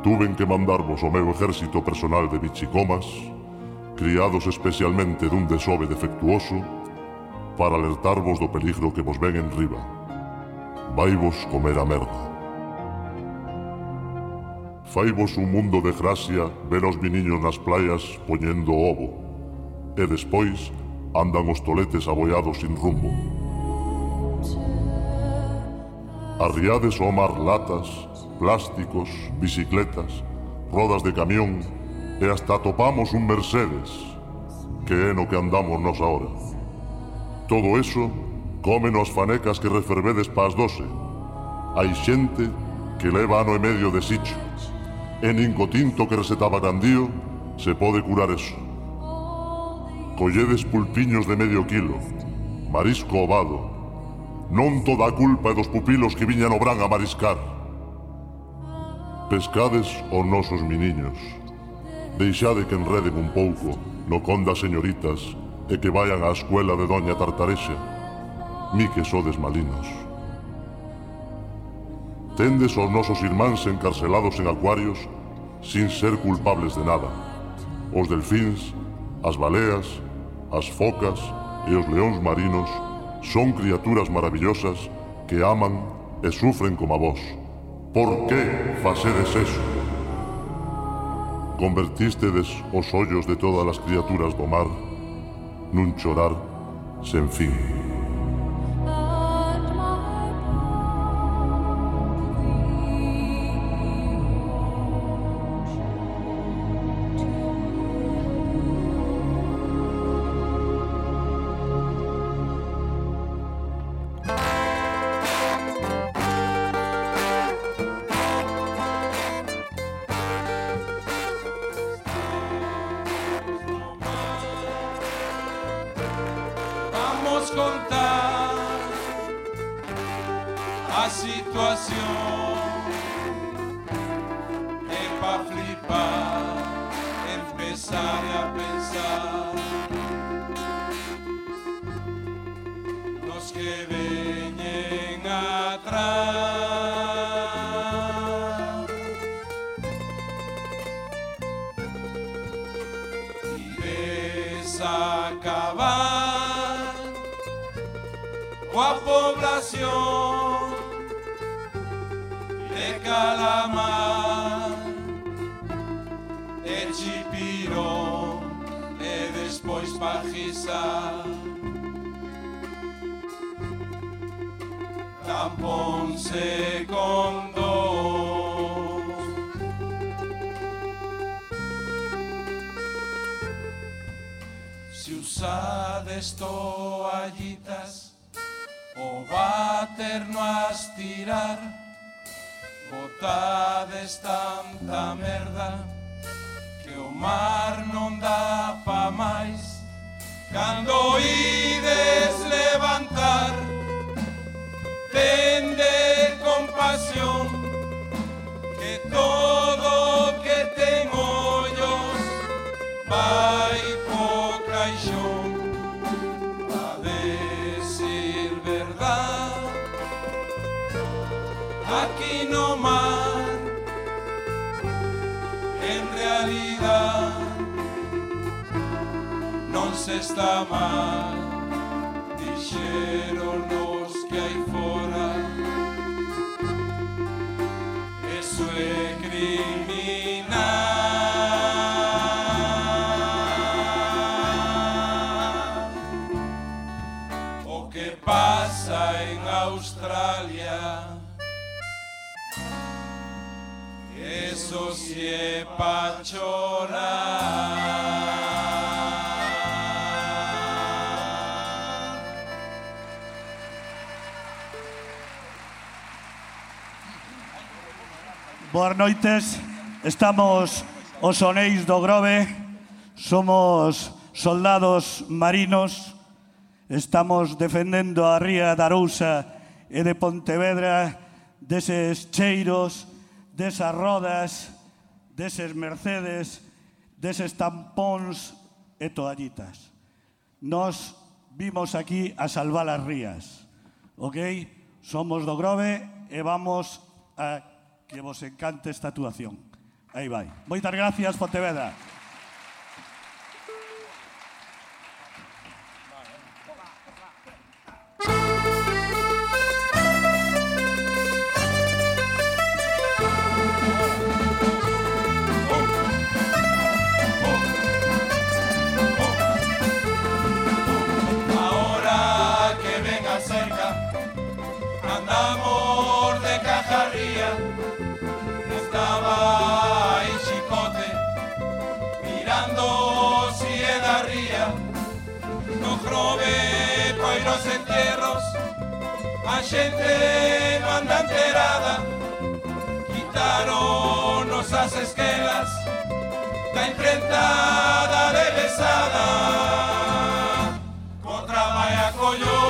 Tuven que mandarvos o meu exército personal de bichicomas, criados especialmente dun desove defectuoso, para alertarvos do peligro que vos ven en riba. Vaivos comer a merda. Faivos un mundo de gracia ver os miniños nas playas poñendo o ovo, e despois andan os toletes aboiados sin rumbo. Arriades ao mar latas, plásticos, bicicletas, rodas de camión e hasta topamos un Mercedes, que é no que andamos nos ahora. Todo eso comen os fanecas que refervedes pás doce. Hai xente que leva ano e medio de sicho. E ninco tinto que resetaba Candío se pode curar eso. Colledes pulpiños de medio quilo, marisco ovado. Non toda a culpa é dos pupilos que viñan o Bran a mariscar. Pescades os nosos miniños. Deixade que enreden un pouco no con das señoritas e que vayan á escuela de doña Tartarexia. Mi que sodes malinos. Tendes os nosos irmáns encarcelados en acuarios sin ser culpables de nada. Os delfíns, as baleas, as focas e os leóns marinos son criaturas maravillosas que aman e sufren como a vós. Por que facedes eso? Convertístedes os ollos de todas as criaturas do mar nun chorar sen fin. Boas noites, estamos os Oneis do Grove, somos soldados marinos, estamos defendendo a ría de Arousa e de Pontevedra deses cheiros, desas rodas, deses Mercedes, deses tampóns e toallitas. Nos vimos aquí a salvar as rías, ok? Somos do Grove e vamos a que vos encante esta actuación. Aí vai. Moitas gracias, Pontevedra. Ahora que venga cerca, andamos de cajarría. Estaba en Chicago. A xente no anda enterada, quitaronos as esquelas da enfrentada de besada co traballo a collo.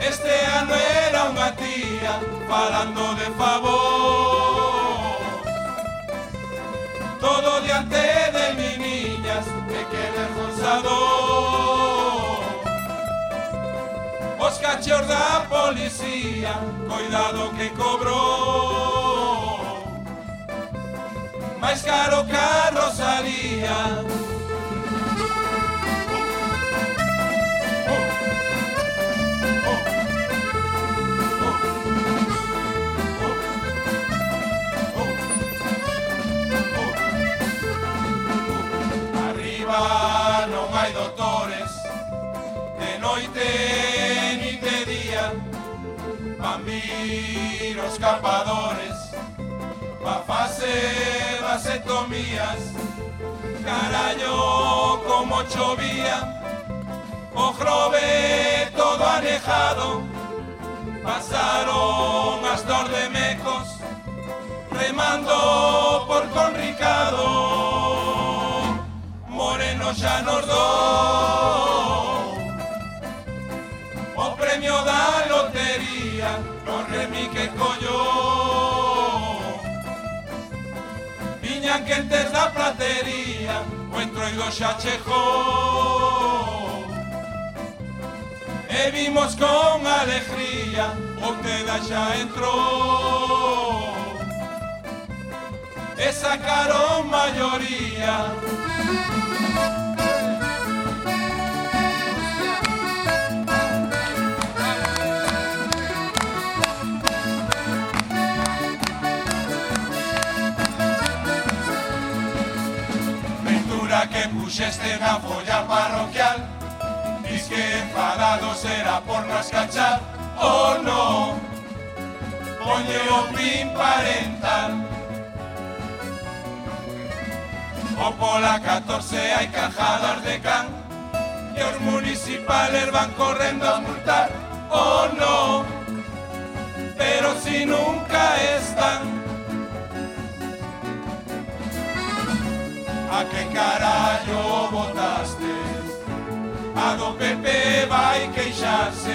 Este ano era unha tía falando de favor, todo diante de mi niñas, e que vergonzador. Os cachorros da policía, cuidado que cobró más caro que a Rosalía. Arriba no hay doctores de noite van vir os capadores pa facer vasectomías. Carallo, como chovía, o Grove todo anejado. Pasaron as dor de mecos remando por Conricado. Moreno xa nos dou o premio da lotería, non remique collo. Viñan quentes da platería, o entroido xa chejou, e vimos con alegría Otero xa entrou e sacaron maioría. Que puxeste na folla parroquial, dis que enfadados era por nos cachar. Oh no, poñe o pin parental. O pola catorce hai cajadas de can e os municipales van correndo a multar. Oh no, pero si nunca están. A que carallo votaste? A do P P vai queixarse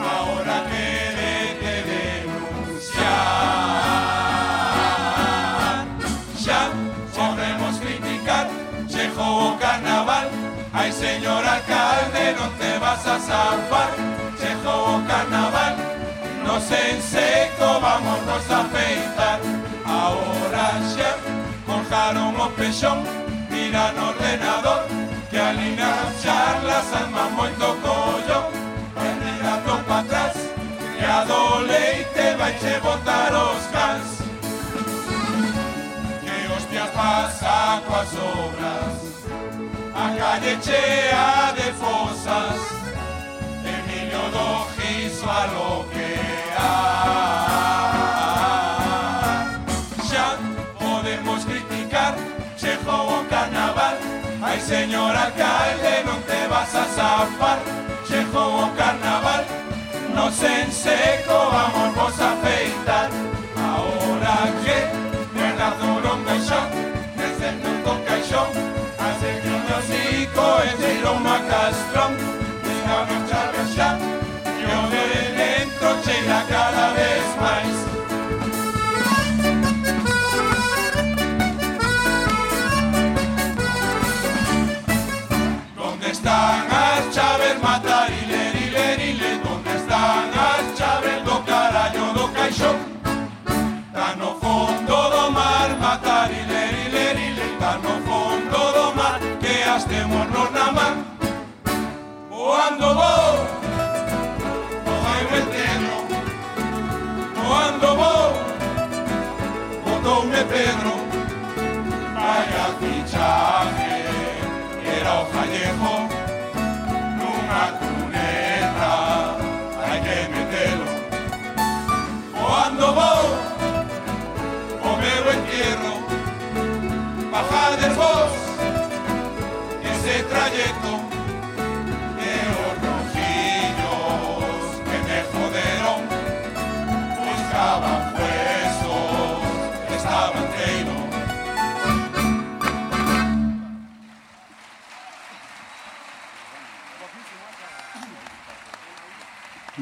ahora que de denunciar. Xa podemos criticar, chegou o carnaval. Ai, señor alcalde, non te vas a salvar. Chegou o carnaval, nos en seco vamos nos afeitar. Ahora xa cortaron o peixón, mira no ordenador, que ali nas charlas andan moito collo. Renato pa atrás, que a do leite vai che botar os cans. Que hostias pasa coas obras, a calle chea de fosas. Emilio do Giso a loquear. Xa podemos gritar, chegou o carnaval. Ai, señor alcalde, non te vas a zafar. Chegou o carnaval, nos en seco vamos vos a afeitar. Ahora que me la durón caixón, desde el mundo caixón, hace que un hocico es de lo macastrón. Dígame charla xa, yo de dentro cheira cada vez máis. Están as chaves matar y ler y ler y ler. Donde están as chaves do carallo do caixón? Tan no fondo do mar, matar y ler y ler y ler. Tan no fondo do mar, que as temos nos na man. Voando vou, o aire entero. Voando vou, botoume Pedro. Vaya fichaje, era o Jallejo. Nunha cuneta hai que metelo. Voando vou, o meu entierro. Bajades vos ese trayecto, que os nos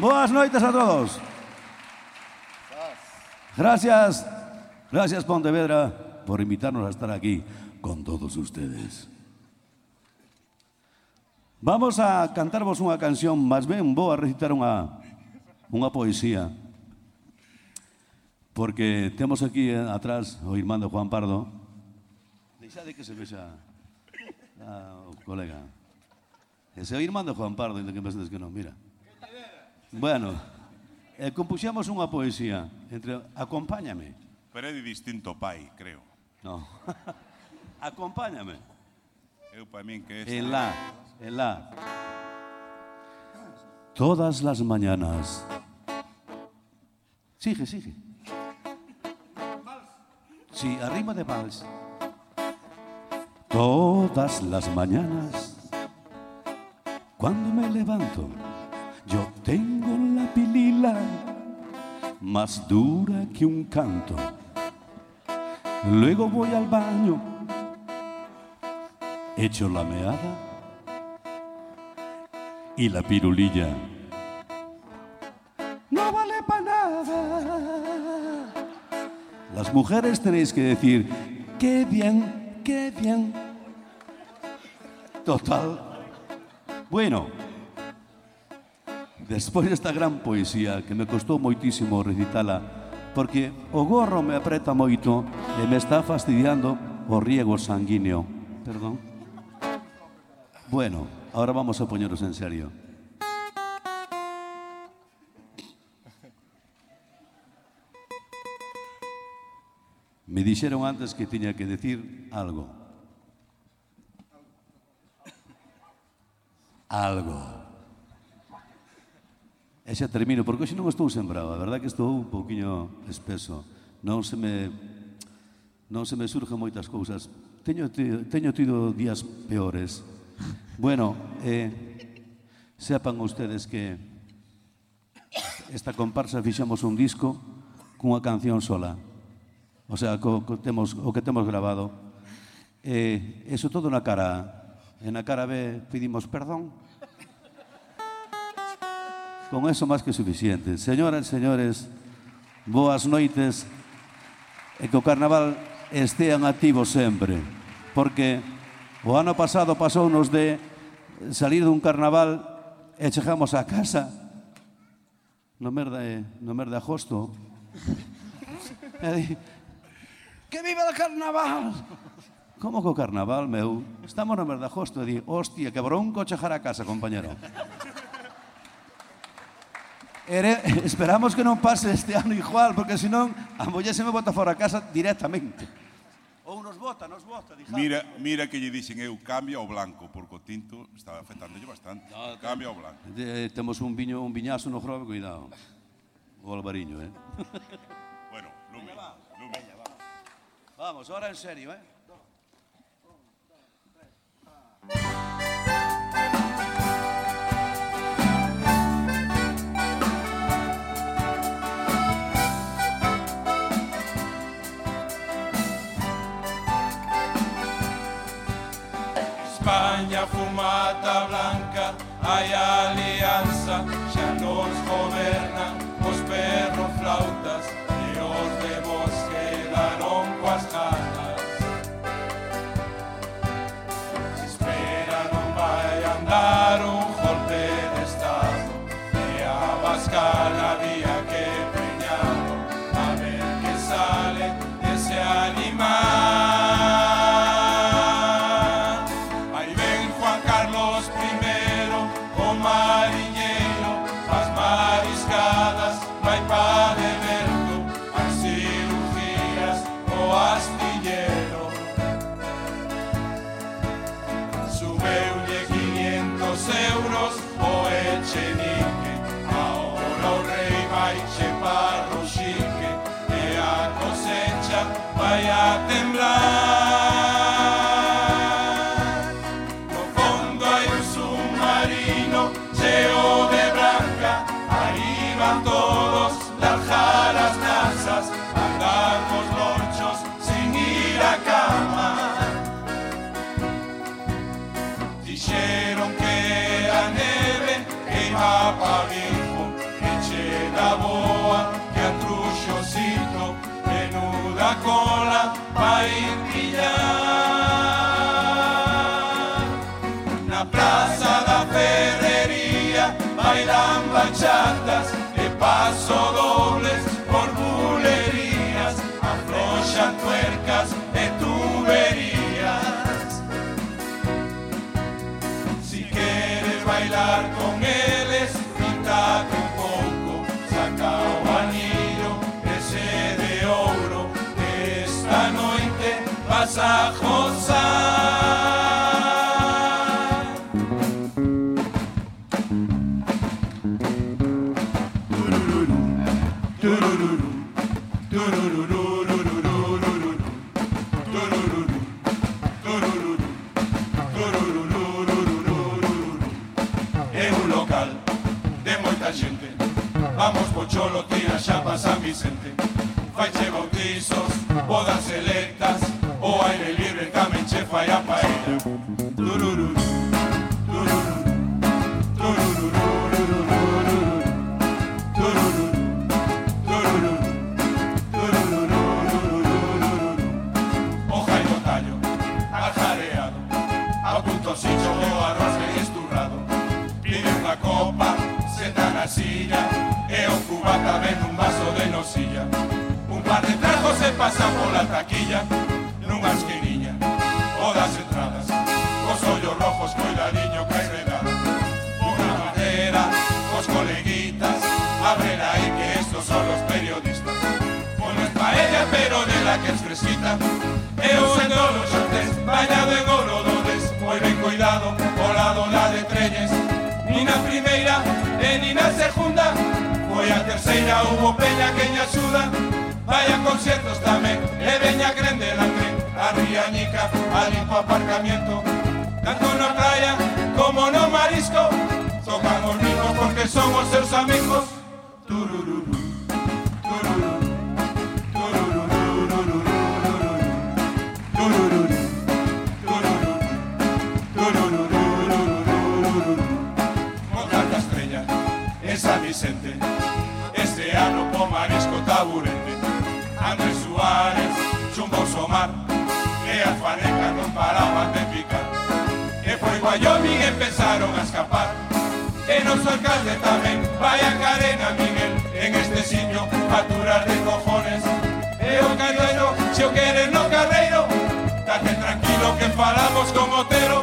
Boas noites a todos. Gracias, gracias Pontevedra por invitarnos a estar aquí con todos ustedes. Vamos a cantarvos unha canción, mas ben vou a recitar unha, unha poesía, porque temos aquí atrás o irmán de Juan Pardo. Deixade que se vexa a, o colega. Ese é o irmán de Juan Pardo, ainda que penses que non, mira. Bueno, eh, compuxemos unha poesía entre Acompáñame. Pero é de distinto pai, creo. No. Acompáñame. Eu pa min que é... En la... El A. Todas las mañanas. Sigue, sigue. Sí, arriba de vals. Todas las mañanas, cuando me levanto, yo tengo la pilila más dura que un canto. Luego voy al baño, echo la meada y la pirulilla no vale para nada. Las mujeres tenéis que decir qué bien, qué bien. Total. Bueno, despois desta gran poesía que me costou moitísimo recitala porque o gorro me aprieta moito e me está fastidiando o riego sanguíneo. Perdón. Bueno, ahora vamos a poñeros en serio. Me dixeron antes que tiña que decir algo. Algo. E xa termino, porque hoxe non estou sembrado. A verdad que estou un pouquinho espeso. Non se me, non se me surgen moitas cousas. Teño, teño tido días peores. Bueno, eh, sepan ustedes que esta comparsa fixamos un disco cunha canción sola. O sea, co, co temos, o que temos grabado. Eh, eso todo na cara A. En a cara B pedimos perdón. Con eso máis que suficiente. Señoras e señores, boas noites. E que o carnaval estean activos sempre. Porque o ano pasado pasounos de salir dun carnaval e chegamos a casa no mes de, no mes de agosto e di, que viva o carnaval. Como que o carnaval, meu? Estamos no mes de agosto e di, hostia, que bronco chegar a casa, compañero. Ere, esperamos que non pase este ano igual, porque senón a muller se me bota fora a casa directamente. Ou nos bota, nos bota, dixamos. Mira, mira que lle dixen, eu cambio ao blanco, porque o tinto está afectándolle bastante. No, cambio ao blanco. Eh, temos un viño, un viñazo no Grove, cuidado. O Albariño, eh. Bueno, lume, lume. Venga, vamos. Vamos, ahora en serio, eh. Dos, un, dos, tres, cuatro. España fumata blanca, hay alianza, ya nos gobernan los perros flautas, y los de bosque daron cuascadas. Si espera no vaya a andar un golpe de Estado, de Abascal había que preñarlo, a ver qué sale de ese animal. Vaya a temblar. No fondo hay un submarino lleno de blanca. Ahí van todos las jaras nazas. Andamos los ocho. la cola pa' ir pillar. Na praza da ferrería bailan bachatas e paso dobles por bulerías, aflojan tuercas e tuberías. Si quieres bailar con eles, pintate un pouco, saca o anillo ese de ouro, que esta noite vas a gozar. Vamos pocholo, tira chapa, San Vicente. Faiche bautizos, bodas selectas, o aire libre, camenche, falla paella. Tururú, tururú, tururú, tururú, tururú, tururú. Hoja y botallo, ajareado, a puntosito o arroz bien esturrado. Pide una copa, sentan la silla. Un cubata, ven un vaso de nocilla. Un par de trajos se pasa por la taquilla. Nunca es que niña, odas entradas, los hoyos rojos, cuidadiño que es redada. Una madera, los coleguitas, abren ahí que estos son los periodistas. Una es paella pero de la que es fresquita. Eos en los antes, bañado en orodones. Muy bien cuidado, volado la de Trelles. Ni na primeira, e ni na segunda. Hoy a terceira hubo peña que ya suda. Vaya conciertos también, e veña crende la cren. A riañica, a limpo aparcamiento. Tanto na playa como no marisco. Tocan os mismos porque somos seus amigos. Tururú, tururú, tururú, tururú, tururú, tururú, tururú. Montar la estrella en San Vicente. Ano con marisco taburete, Andrés Suárez, Chumbo Somar, e as fanecas non paraban de picar. E foi Wyoming empezaron a escapar. E noso alcalde tamén vai a Carena, Miguel. En este sitio facturas de cojones. E o carreiro, se o queren no carreiro, date tranquilo que falamos con Otero.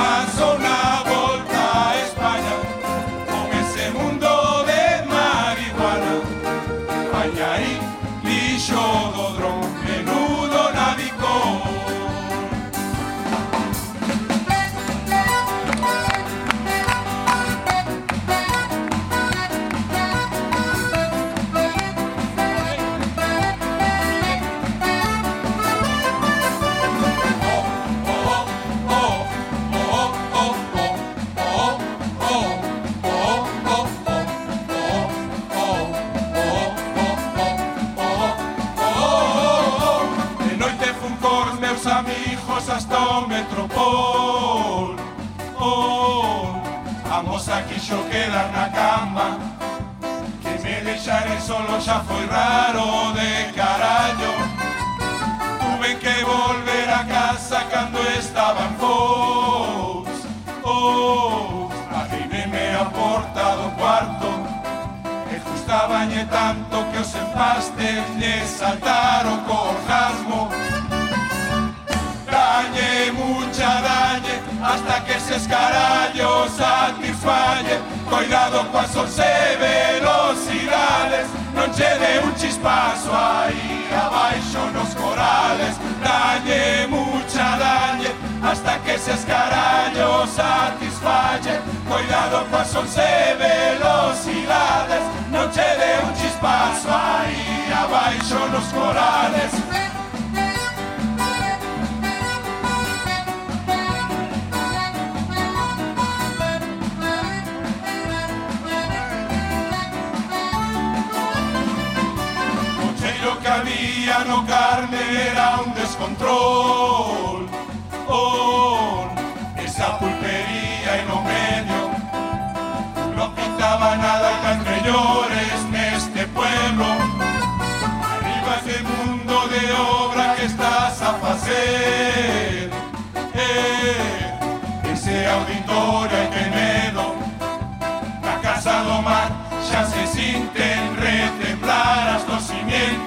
Pasó una volta a España. A moza quixo quedar na cama, que me deixaren solo xa foi raro de carallo. Tuve que volver a casa cando estaban fós. Oh, arribeme a porta do cuarto e gustabanlle tanto que os empastes lle saltaron co jasmo. Dañe, mucha dañe, hasta que se escarallo satisfalle. Cuidado coas os velocidades, non che dé un chispazo aí abaixo nos corales. Dañe, mucha dañe, hasta que se escarallo satisfalle. Cuidado coas os velocidades, non che dé un chispazo aí abaixo nos corales. Había no carne era un descontrol, oh, esa pulpería en o medio no pintaba nada cangrellores neste pueblo. Arriba ese mundo de obra que estás a facer, eh, ese auditorio hai tenedo na casa do mar, xa se sinten retemblar as dos cimientos.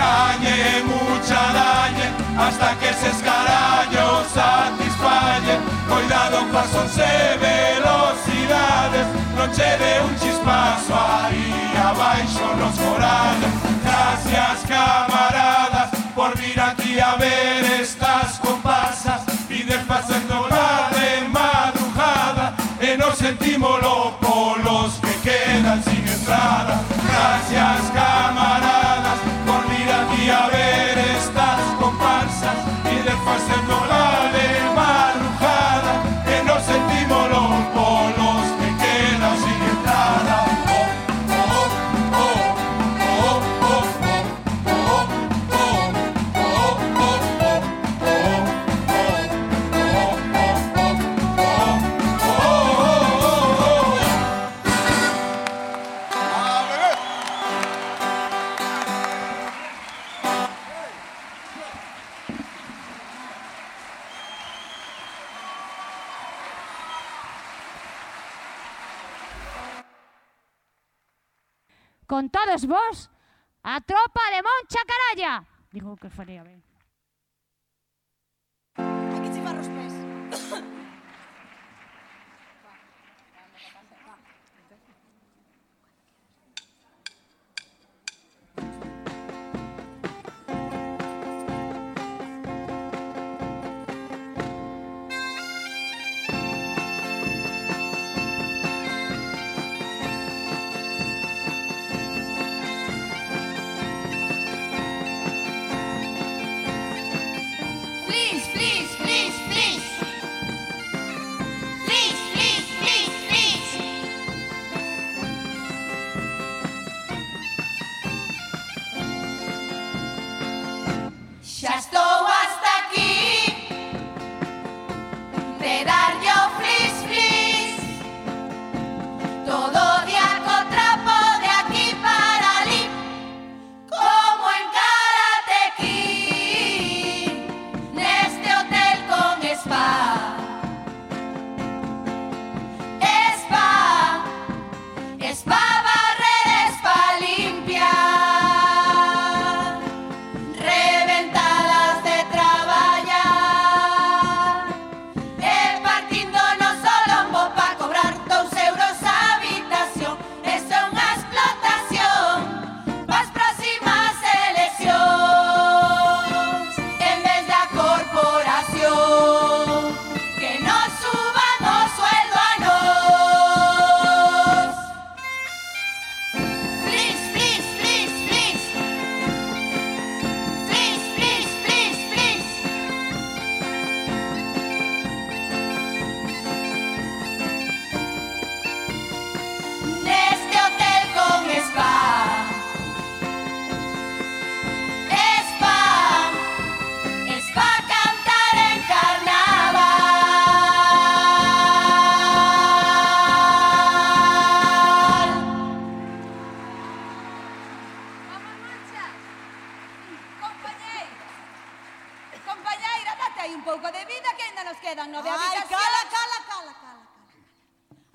Dañe, mucha dañe, hasta que se escarallo satisfalle. Cuidado coas once velocidades, non che dé un chispazo aí abaixo nos corales. Gracias, camaradas, por vir aquí a ver estas compasas. Vides facendo mal de madrugada e nos sentímolo polos que quedan sin entrada. Gracias, camaradas, a ver estas comparsas y después el dólar de madrugada que nos sentimos los polos que quedan sin entrada. Con todos vos, a tropa de Moncha Caralla. Digo que faría ben. Hai que chivar os pés. Partido.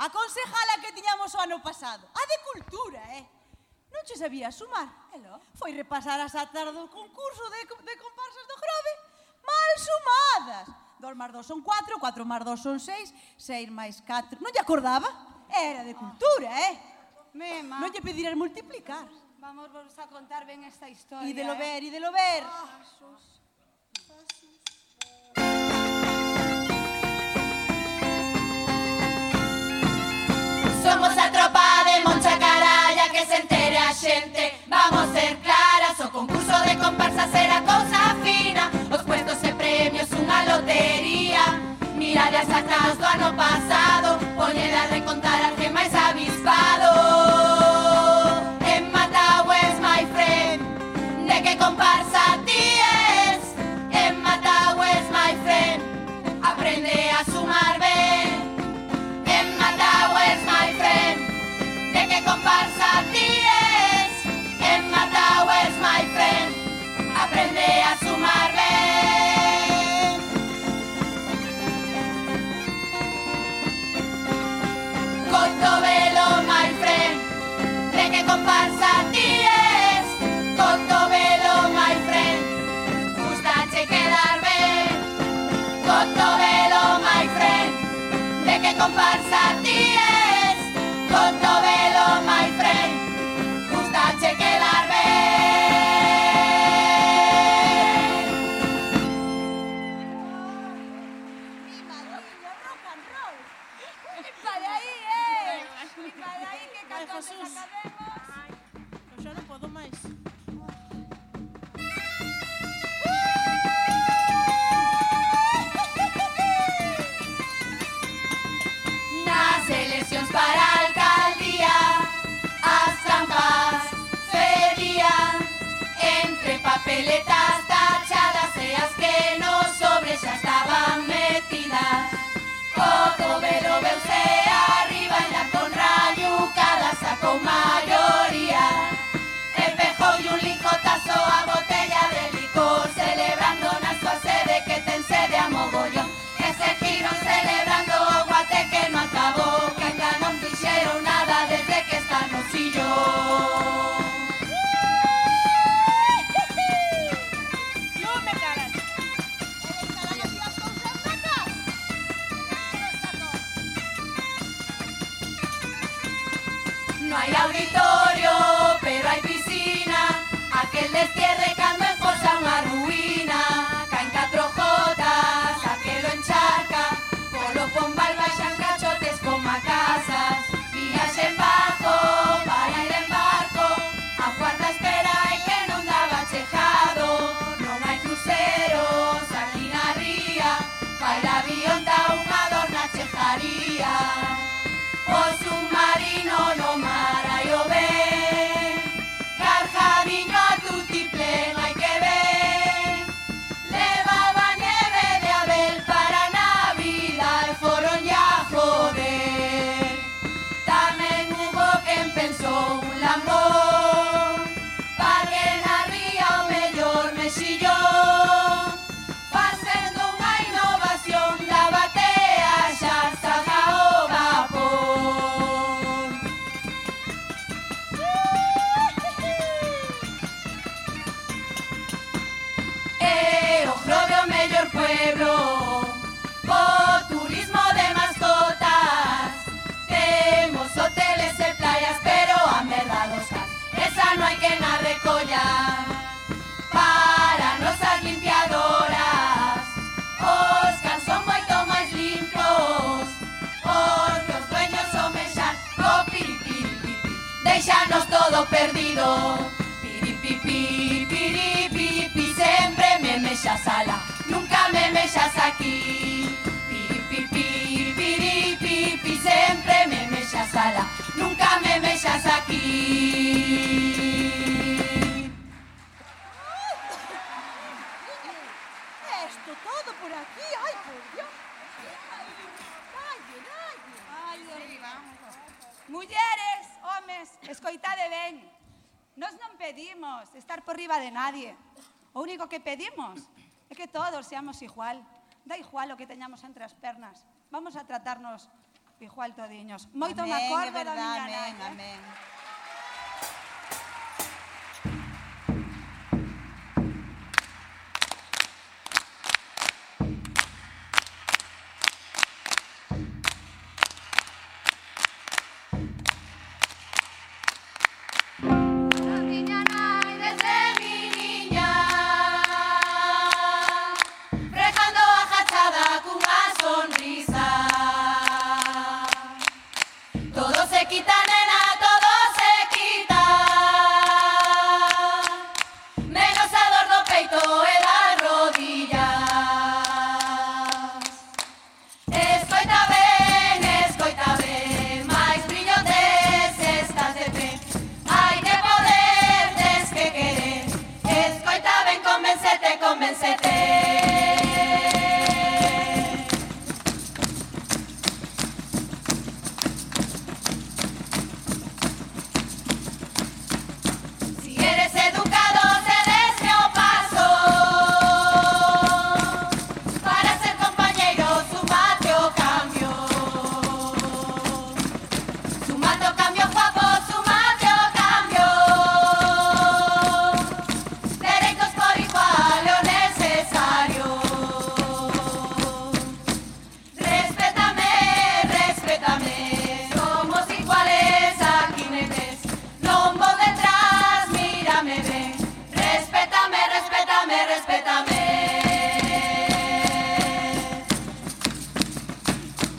a concejala que tiñamos o ano pasado, a de cultura, eh? Non che sabía sumar. Elo? Foi repasar as atas do concurso de, de comparsas do Grove. Mal sumadas. Dos máis dos son cuatro, cuatro máis dos son seis, seis máis catro. Non lle acordaba? Era de cultura, eh? Mema. Non lle pedirás multiplicar. Vamos vos a contar ben esta historia. E de lo ver, eh? E de lo ver. Ah, sus. Somos a tropa de Moncha Caralla, que se entere a xente, vamos ser claras, o concurso de comparsa será cousa fina, os puestos e premios unha lotería, mirade as atas do ano pasado, poñede a recontar as que máis avispado. En Matagües, my friend, de que comparsa ti es? En Matagües, my friend, aprende a sumar ben. En Matagües, my friend, de que comparsa ti es? En Matagües, my friend, aprende a sumar ben. Cotovelo, my friend, de que comparsa ti es? Cotovelo, my friend, gustache quedar ben. Cotovelo, my friend, de que comparsa ti es? Cotovelo, my friend, gustache quedar ben. Viva Liño, rock and roll. Viva de aí, eh. Viva de aí, que cantos nos acabemos. Ai, eu xa non podo máis. Seleccións para a alcaldía, as trampas ferían entre papeletas tachadas e as que no sobre xa estaban metidas. Cotovelo veuse arriba e a conrayucada sacou maioría e pegou un licotazo a botella de licor, celebrando na súa sede que ten sede a mogollón e se giron celebrando o guate que no acabou. No hay auditorio, pero hay piscina. Aquel destierre cando en posa unha ruína. Caen catro jotas, aquelo encharca. Polo pombal baixan cachotes con macasas. Viaxe en barco, para ir en barco. A cuarta espera é que non daba chejado. Non hai cruceros aquí na ría. Para avión da unha dor na chejaría. O submarino no mar hai o ben. Carjadiño a tutiplén hai que ben. Levaba neve de Abel para Navidad e foronlle a joder. Tamén hubo quen pensou un lambón para que na ría o mellor mexillón. Facendo unha innovación da batea xa saca o vapor. Pueblo, o turismo de mascotas. Temos hoteles e playas, pero a merda dosas esa no hai que na recollar. Para nosas limpiadoras os can son moito máis limpos, porque os dueños o mexan co piripipi. Deixanos todo perdido. Piripipi, piripipi, sempre me mexas ala. Nunca me mexas aquí. Piripipi, piripipi, sempre me mexas ala. Nunca me mexas aquí. Esto todo por aquí, ay por Dios. Calle, calle. Ay, arriba. Mulleres, homes, escoitade ben. Nos non pedimos estar por riba de nadie. O único que pedimos é que todos seamos igual. Da igual o que teñamos entre as pernas. Vamos a tratarnos Pijual todiños. Moito me acordo da miña nai. Amén, amén.